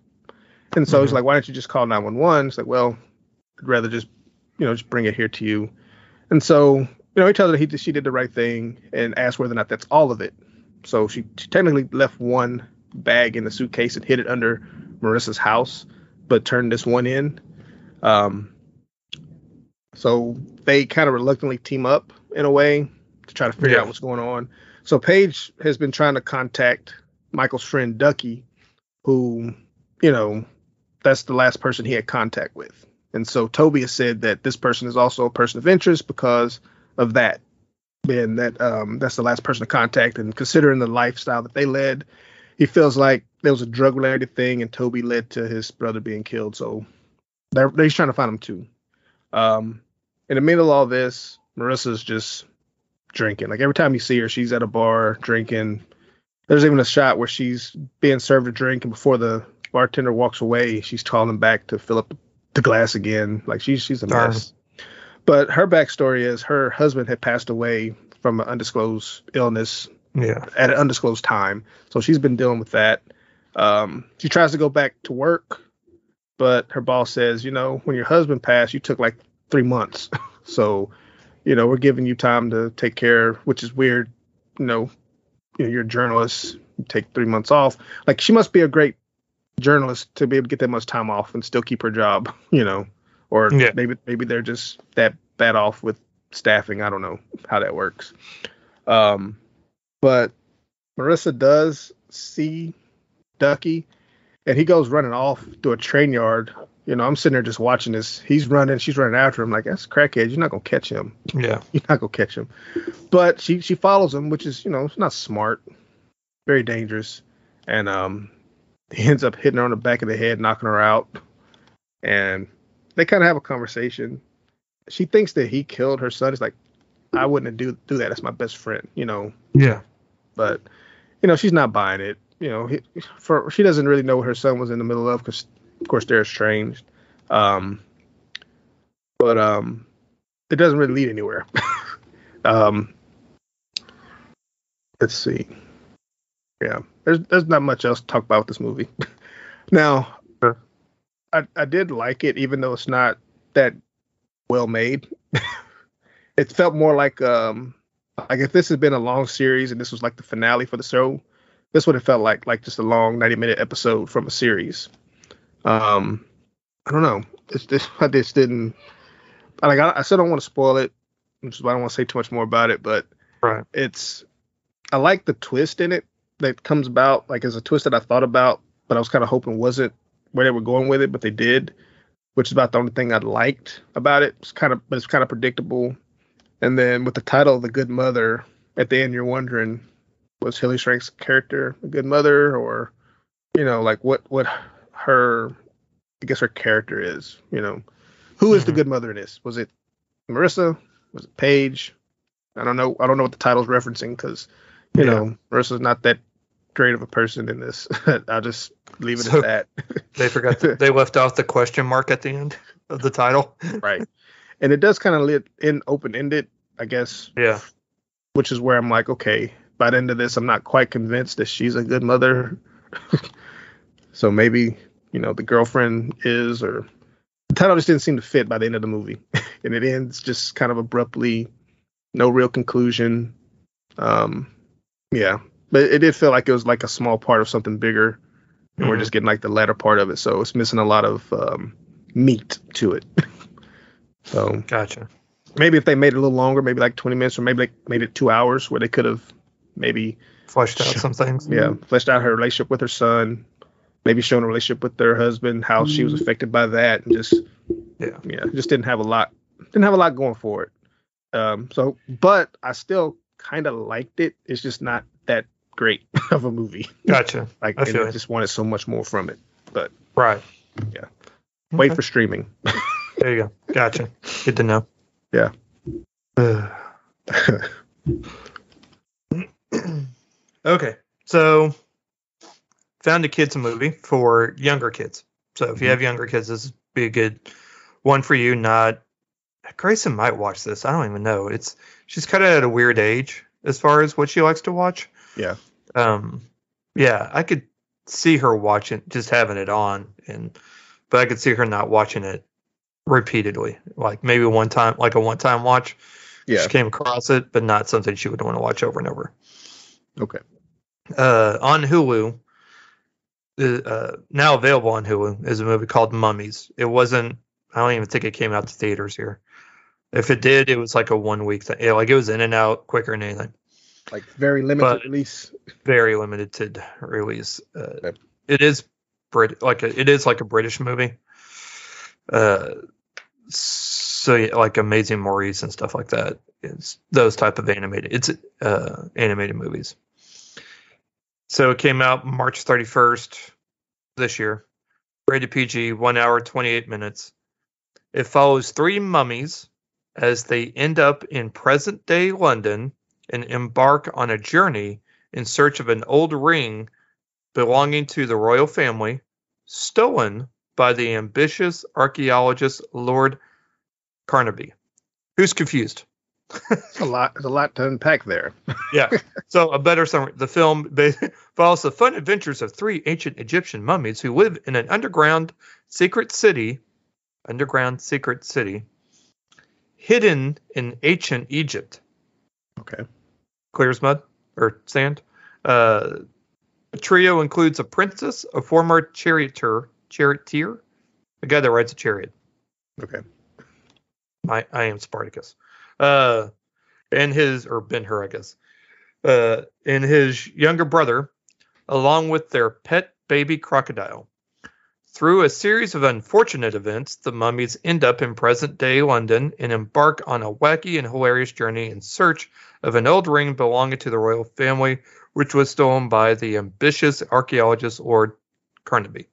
And so mm-hmm. he's like, why don't you just call nine one one? It's like, well, I'd rather just, you know, just bring it here to you. And so, you know, he tells her he, she did the right thing and asked whether or not that's all of it. So she, she technically left one bag in the suitcase and hid it under Marissa's house, but turned this one in. Um, so they kind of reluctantly team up in a way to try to figure yeah. out what's going on. So Paige has been trying to contact Michael's friend, Ducky, who, you know, that's the last person he had contact with. And so Toby has said that this person is also a person of interest because of that. And that um, that's the last person to contact. And considering the lifestyle that they led, he feels like there was a drug-related thing, and Toby led to his brother being killed. So they're, they're trying to find him, too. Um, in the middle of all this, Marissa's just drinking. Like, every time you see her, she's at a bar drinking. There's even a shot where she's being served a drink, and before the bartender walks away, she's calling back to fill up the glass again. Like, she, she's a Darn. mess. But her backstory is her husband had passed away from an undisclosed illness yeah. at an undisclosed time. So she's been dealing with that. Um, she tries to go back to work, but her boss says, you know, when your husband passed, you took like three months. So, you know, we're giving you time to take care, which is weird. You know, you know, you're a journalist, you take three months off. Like, she must be a great journalist to be able to get that much time off and still keep her job, you know, or yeah. maybe, maybe they're just that bad off with staffing. I don't know how that works. Um, but Marissa does see Ducky, and he goes running off to a train yard You know, I'm sitting there just watching this. He's running, she's running after him. Like, that's crackhead. You're not gonna catch him. Yeah, you're not gonna catch him. But she she follows him, which is, you know, it's not smart, very dangerous, and um, he ends up hitting her on the back of the head, knocking her out, and they kind of have a conversation. She thinks that he killed her son. It's like, I wouldn't do do that. That's my best friend, you know. Yeah, but you know, she's not buying it. You know, he, for she doesn't really know what her son was in the middle of because. Of course, they're estranged, um, but um, it doesn't really lead anywhere. um, let's see. Yeah, there's there's not much else to talk about with this movie. Now, sure. I I did like it, even though it's not that well made. It felt more like um like if this had been a long series and this was like the finale for the show, this would have felt like like just a long ninety minute episode from a series. Um, I don't know. It's just, I just didn't like. I, I still don't want to spoil it, which is why I don't want to say too much more about it. But right. It's I like the twist in it that comes about. Like, it's a twist that I thought about, but I was kind of hoping wasn't where they were going with it, but they did, which is about the only thing I liked about it. It's kind of, but it's kind of predictable. And then with the title, "The Good Mother," at the end, you're wondering, was Hilary Swank's character a good mother, or you know, like what what. her I guess her character is, you know, who is mm-hmm. the good mother in this? Was it Marissa? Was it Paige? I don't know. I don't know what the title's referencing because you yeah. know Marissa's not that great of a person in this. I'll just leave it so at that. They forgot to, they left off the question mark at the end of the title. Right. And it does kind of leave in open ended, I guess. Yeah. Which is where I'm like, okay, by the end of this I'm not quite convinced that she's a good mother. So maybe, you know, the girlfriend is, or the title just didn't seem to fit by the end of the movie. And it ends just kind of abruptly, no real conclusion. Um, yeah, but it did feel like it was like a small part of something bigger. And mm-hmm. we're just getting like the latter part of it. So it's missing a lot of um, meat to it. So gotcha. Maybe if they made it a little longer, maybe like twenty minutes, or maybe like made it two hours where they could have maybe fleshed out some things. Yeah, fleshed out her relationship with her son. Maybe showing a relationship with their husband, how she was affected by that, and just yeah, yeah, just didn't have a lot, didn't have a lot going for it. Um, so, but I still kind of liked it. It's just not that great of a movie. Gotcha. Like I, and I just wanted so much more from it. But right, yeah. Wait okay. for streaming. There you go. Gotcha. Good to know. Yeah. Okay, so. Found a kids movie for younger kids. So if you have younger kids, this would be a good one for you. Not Grayson might watch this. I don't even know. It's she's kind of at a weird age as far as what she likes to watch. Yeah. Um. Yeah, I could see her watching, just having it on, and but I could see her not watching it repeatedly. Like maybe one time, like a one-time watch. Yeah. She came across it, but not something she would want to watch over and over. Okay. Uh, on Hulu. Uh, now available on Hulu is a movie called Mummies. It wasn't, I don't even think it came out to theaters here. If it did, it was like a one week thing. Yeah, like it was in and out quicker than anything. Like very limited but release. Very limited release. Uh, yep. It is Brit, like a, it is like a British movie. Uh, so yeah, like Amazing Maurice and stuff like that. It's those type of animated. It's uh, animated movies. So it came out March thirty-first this year. Rated P G, one hour, twenty-eight minutes. It follows three mummies as they end up in present-day London and embark on a journey in search of an old ring belonging to the royal family, stolen by the ambitious archaeologist Lord Carnaby. Who's confused? It's a lot. There's a lot to unpack there. Yeah. So a better summary. The film follows the fun adventures of three ancient Egyptian mummies who live in an underground secret city, underground secret city, hidden in ancient Egypt. Okay. Clear as mud or sand. Uh, the trio includes a princess, a former charioteer, charioteer, the guy that rides a chariot. Okay. I, I am Spartacus. Uh, and his, or Ben-Hur, I guess, uh, and his younger brother, along with their pet baby crocodile. Through a series of unfortunate events, the mummies end up in present-day London and embark on a wacky and hilarious journey in search of an old ring belonging to the royal family, which was stolen by the ambitious archaeologist Lord Carnaby.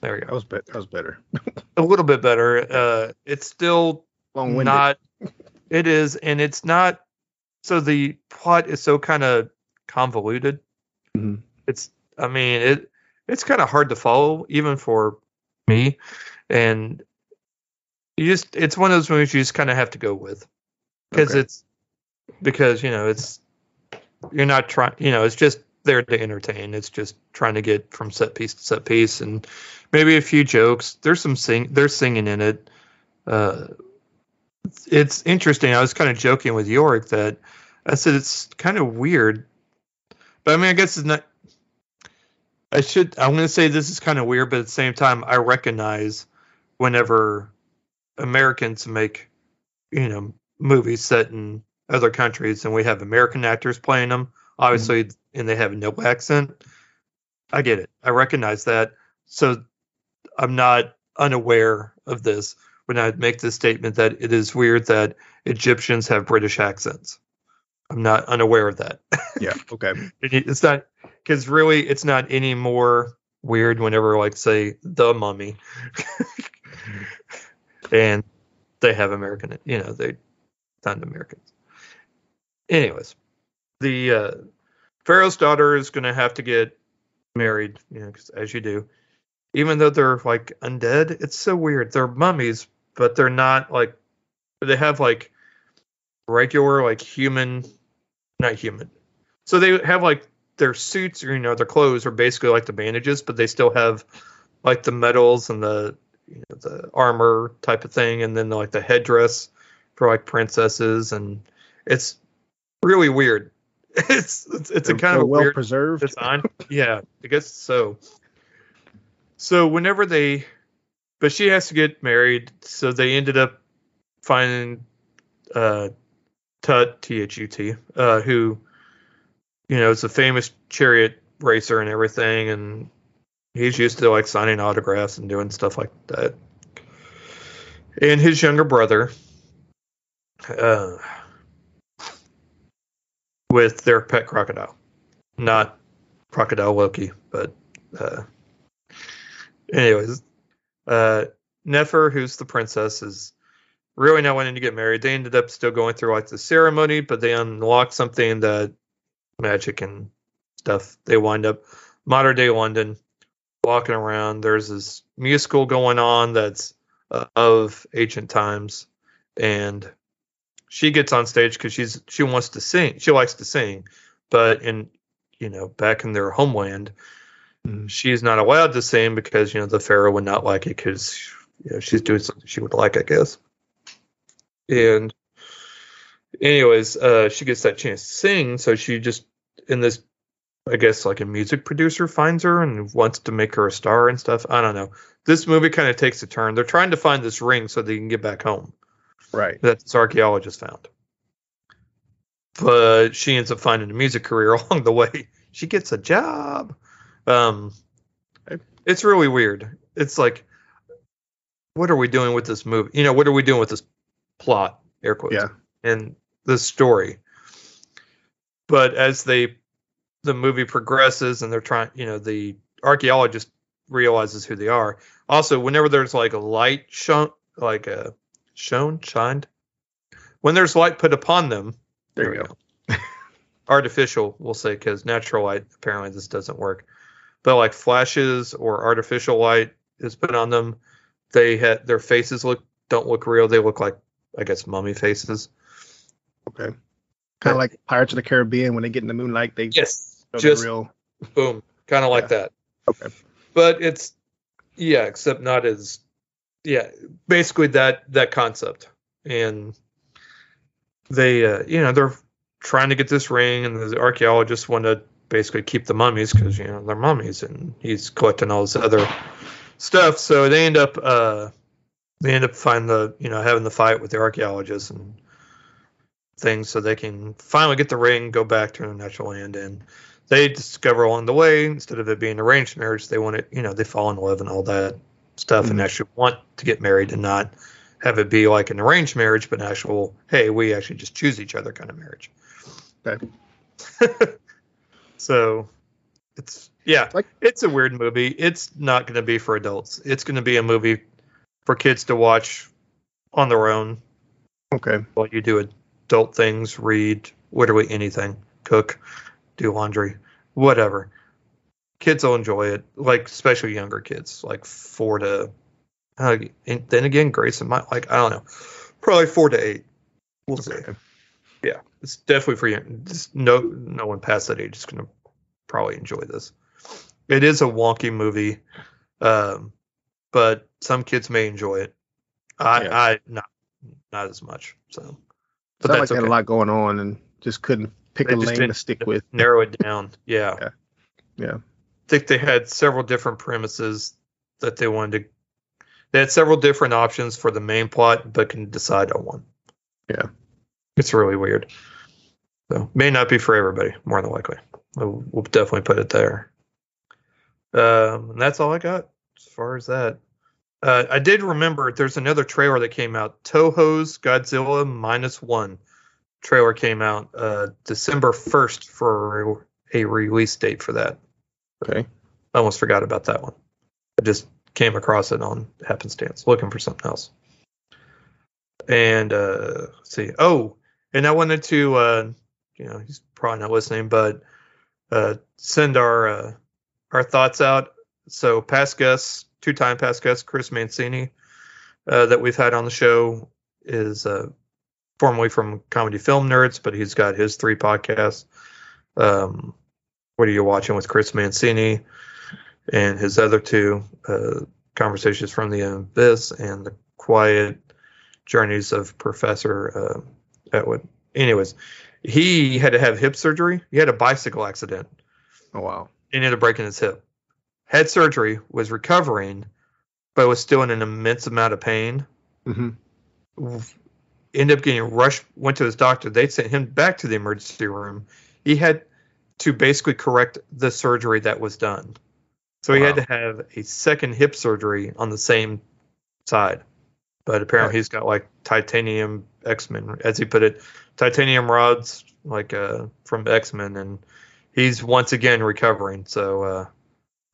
There we go. That was, be- that was better. A little bit better. Uh, it's still long-winded. Not... It is, and it's not... So the plot is so kind of convoluted. Mm-hmm. It's... I mean, it... It's kind of hard to follow, even for me. And you just it's one of those movies you just kind of have to go with. Because okay. it's because, you know, it's you're not trying, you know, it's just there to entertain. It's just trying to get from set piece to set piece and maybe a few jokes. There's some sing there's singing in it. Uh, it's interesting. I was kind of joking with Yorick that I said it's kind of weird. But I mean, I guess it's not. I should, I'm going to say this is kind of weird, but at the same time, I recognize whenever Americans make, you know, movies set in other countries and we have American actors playing them, obviously, mm-hmm. and they have no accent. I get it. I recognize that. So I'm not unaware of this when I make the statement that it is weird that Egyptians have British accents. I'm not unaware of that. Yeah. Okay. It's not, because really it's not any more weird whenever, like, say, The Mummy and they have American, you know, they're not Americans. Anyways, the uh, Pharaoh's daughter is going to have to get married, you know, cause as you do, even though they're like undead. It's so weird. They're mummies, but they're not like, they have like regular, like human, not human. So they have like their suits or, you know, their clothes are basically like the bandages, but they still have like the medals and the, you know, the armor type of thing. And then like the headdress for like princesses. And it's really weird. It's, it's, it's a kind of well weird preserved design. Yeah, I guess so. So whenever they, but she has to get married. So they ended up finding, uh, Tut, T H U T, uh, who, you know, is a famous chariot racer and everything, and he's used to, like, signing autographs and doing stuff like that. And his younger brother, uh, with their pet crocodile. Not Crocodile Loki, but, uh, anyways, uh, Nefer, who's the princess, is really not wanting to get married. They ended up still going through like the ceremony, but they unlocked something that magic and stuff. They wind up modern day London, walking around. There's this musical going on that's uh, of ancient times, and she gets on stage because she's she wants to sing. She likes to sing, but in you know back in their homeland, mm. she's not allowed to sing because you know the pharaoh would not like it because you know, she's doing something she would like, I guess. And anyways, uh, she gets that chance to sing. So she just in this, I guess, like a music producer finds her and wants to make her a star and stuff. I don't know. This movie kind of takes a turn. They're trying to find this ring so they can get back home. Right. That this archaeologist found. But she ends up finding a music career along the way. She gets a job. Um, it's really weird. It's like, what are we doing with this movie? You know, what are we doing with this plot, air quotes, yeah. and the story. But as they, the movie progresses and they're trying, you know, the archaeologist realizes who they are. Also, whenever there's like a light shone, like a shone, shined, when there's light put upon them, there, there you go. go. Artificial, we'll say, because natural light, apparently this doesn't work. But like flashes or artificial light is put on them. They had their faces look, don't look real. They look like, I guess, mummy faces. Okay. Kind of like Pirates of the Caribbean when they get in the moonlight. They yes, just real. Boom. Kind of like yeah. that. Okay. But it's, yeah, except not as, yeah, basically that that concept. And they, uh, you know, they're trying to get this ring, and the archaeologists want to basically keep the mummies because, you know, they're mummies, and he's collecting all this other stuff. So they end up, uh, They end up find the, you know, having the fight with the archaeologists and things so they can finally get the ring, go back to their natural land. And they discover along the way, instead of it being arranged marriage, they want it, you know, they fall in love and all that stuff mm-hmm. and actually want to get married and not have it be like an arranged marriage, but an actual, hey, we actually just choose each other kind of marriage. Okay. So it's, yeah, like, it's a weird movie. It's not going to be for adults. It's going to be a movie for kids to watch on their own. Okay. While you do adult things, read, literally anything, cook, do laundry, whatever. Kids will enjoy it, like especially younger kids, like four to, uh, and then again, Grayson might like, I don't know, probably four to eight. We'll okay. see. Yeah, it's definitely for you. Just no, no one past that age is going to probably enjoy this. It is a wonky movie, um, but some kids may enjoy it. I, yeah. I not, not as much. So, but that's like okay. Had a lot going on and just couldn't pick they a lane to stick with. Narrow it down. Yeah. yeah, yeah. I think they had several different premises that they wanted to. They had several different options for the main plot, but can decide on one. Yeah. It's really weird. So may not be for everybody, more than likely. We'll, we'll definitely put it there. Um, and that's all I got as far as that. Uh, I did remember there's another trailer that came out. Toho's Godzilla Minus One trailer came out uh, December first for a, re- a release date for that. Okay. I almost forgot about that one. I just came across it on happenstance, looking for something else. And uh, let's see. Oh, and I wanted to, uh, you know, he's probably not listening, but uh, send our uh, our thoughts out. So past guests, two-time past guest Chris Mancini uh, that we've had on the show is uh, formerly from Comedy Film Nerds, but he's got his three podcasts. Um, What Are You Watching with Chris Mancini and his other two uh, Conversations from the Abyss and The Quiet Journeys of Professor uh, Atwood. Anyways, he had to have hip surgery. He had a bicycle accident. Oh, wow. He ended up breaking his hip. Had surgery, was recovering, but was still in an immense amount of pain. Mm-hmm. Ended up getting rushed, went to his doctor. They sent him back to the emergency room. He had to basically correct the surgery that was done. So he wow. had to have a second hip surgery on the same side. But apparently right. he's got like titanium X-Men, as he put it, titanium rods like uh, from X-Men. And he's once again recovering. So uh,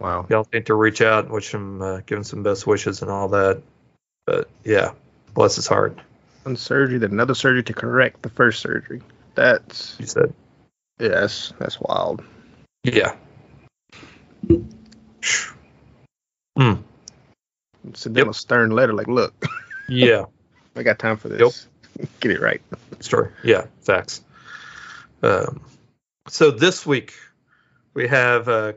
wow. y'all need to reach out and wish him, uh, give him some best wishes and all that. But yeah, bless his heart. One surgery, then another surgery to correct the first surgery. That's... You said... Yes, that's wild. Yeah. Mm. Send them yep. a stern letter, like, look. Yeah. I got time for this. Yep. Get it right. Story. Yeah, facts. Um, so this week we have uh,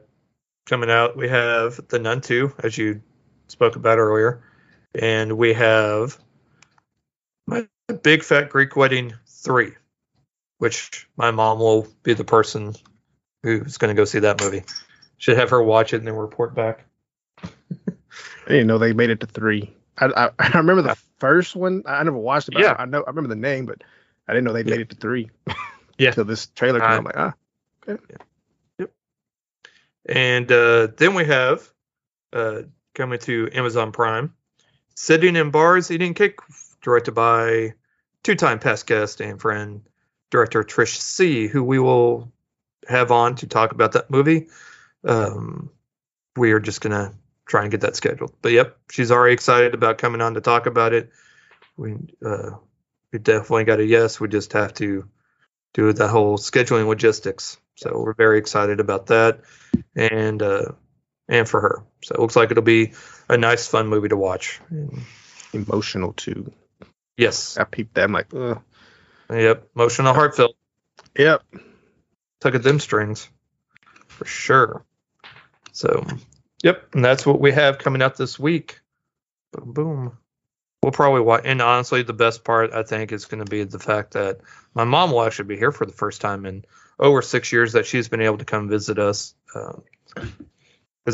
coming out, we have The Nun two, as you spoke about earlier. And we have My Big Fat Greek Wedding three. Which my mom will be the person who's going to go see that movie. Should have her watch it and then report back. I didn't know they made it to three. I I, I remember the yeah. first one. I never watched it. But yeah. I, I know. I remember the name, but I didn't know they yeah. made it to three. yeah. Until this trailer came. I, I'm like, ah, okay. Yeah. Yep. And uh, then we have uh, coming to Amazon Prime, Sitting in Bars, Eating Cake, directed by two-time past guest and friend, director Trish C, who we will have on to talk about that movie. Um, we are just going to try and get that scheduled. But, yep, she's already excited about coming on to talk about it. We uh, we definitely got a yes. We just have to do the whole scheduling logistics. So we're very excited about that and uh, and for her. So it looks like it'll be a nice, fun movie to watch. Emotional, too. Yes. I peeped that. I'm like, ugh. Yep, emotional, heartfelt. Yep, took at them strings for sure. So, yep, and that's what we have coming out this week. Boom, boom. We'll probably watch. And honestly, the best part I think is going to be the fact that my mom will actually be here for the first time in over six years that she's been able to come visit us. Because um,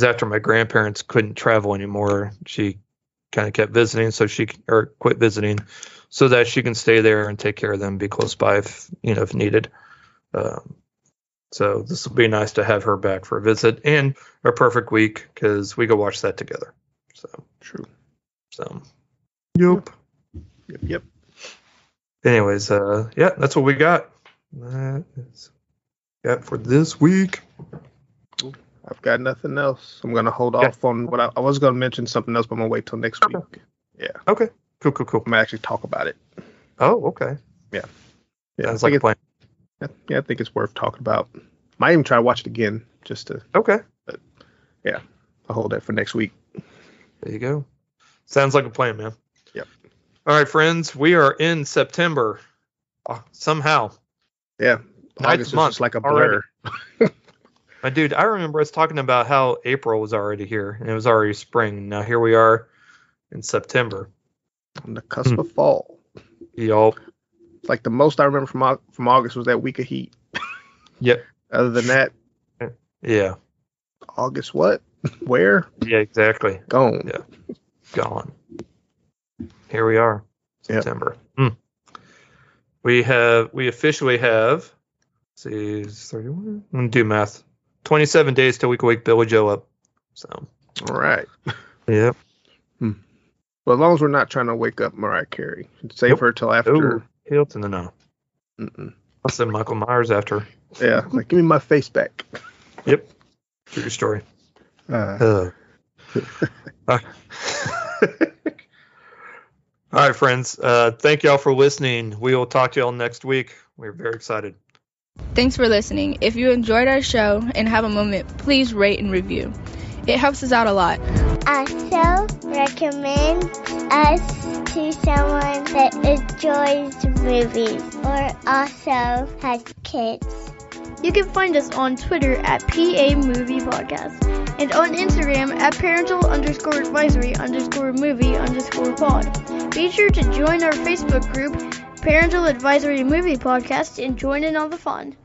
after my grandparents couldn't travel anymore, she kind of kept visiting, so she or quit visiting. So that she can stay there and take care of them, be close by if you know if needed. Um, so this will be nice to have her back for a visit and a perfect week because we go watch that together. So True. So. Yep. Yep. Yep. Anyways, uh, yeah, that's what we got. That is that for this week. I've got nothing else. I'm gonna hold yeah. off on what I, I was gonna mention something else, but I'm gonna wait till next okay. week. Yeah. Okay. Cool. Cool. Cool. I'm gonna actually talk about it. Oh. Okay. Yeah. Yeah. Sounds like a plan. Yeah, I think it's worth talking about. Might even try to watch it again just to. Okay. But yeah, I'll hold that for next week. There you go. Sounds like a plan, man. Yep. All right, friends. We are in September. Uh, somehow. Yeah. August is just like a blur. My dude, I remember us talking about how April was already here, and it was already spring. Now here we are in September. On the cusp mm. of fall. Y'all. Like the most I remember from from August was that week of heat. Yep. Other than that. Yeah. August what? Where? Yeah, exactly. Gone. Yeah. Gone. Here we are. September. Yep. Mm. We have we officially have let's see thirty-one. I'm gonna do math. twenty-seven days till we can wake Billy Joe up. So all right. Yep. Hmm. Well, as long as we're not trying to wake up Mariah Carey. Save nope. her till after. Ooh. Hilton and no. Mm-mm. I'll send Michael Myers after. Yeah, like give me my face back. Yep, true story. Uh. Uh. All right, friends. Uh, thank y'all for listening. We will talk to y'all next week. We're very excited. Thanks for listening. If you enjoyed our show and have a moment, please rate and review. It helps us out a lot. Also, recommend us to someone that enjoys movies or also has kids. You can find us on Twitter at P A Movie Podcast and on Instagram at parental underscore advisory underscore movie underscore pod. Be sure to join our Facebook group, Parental Advisory Movie Podcast, and join in on the fun.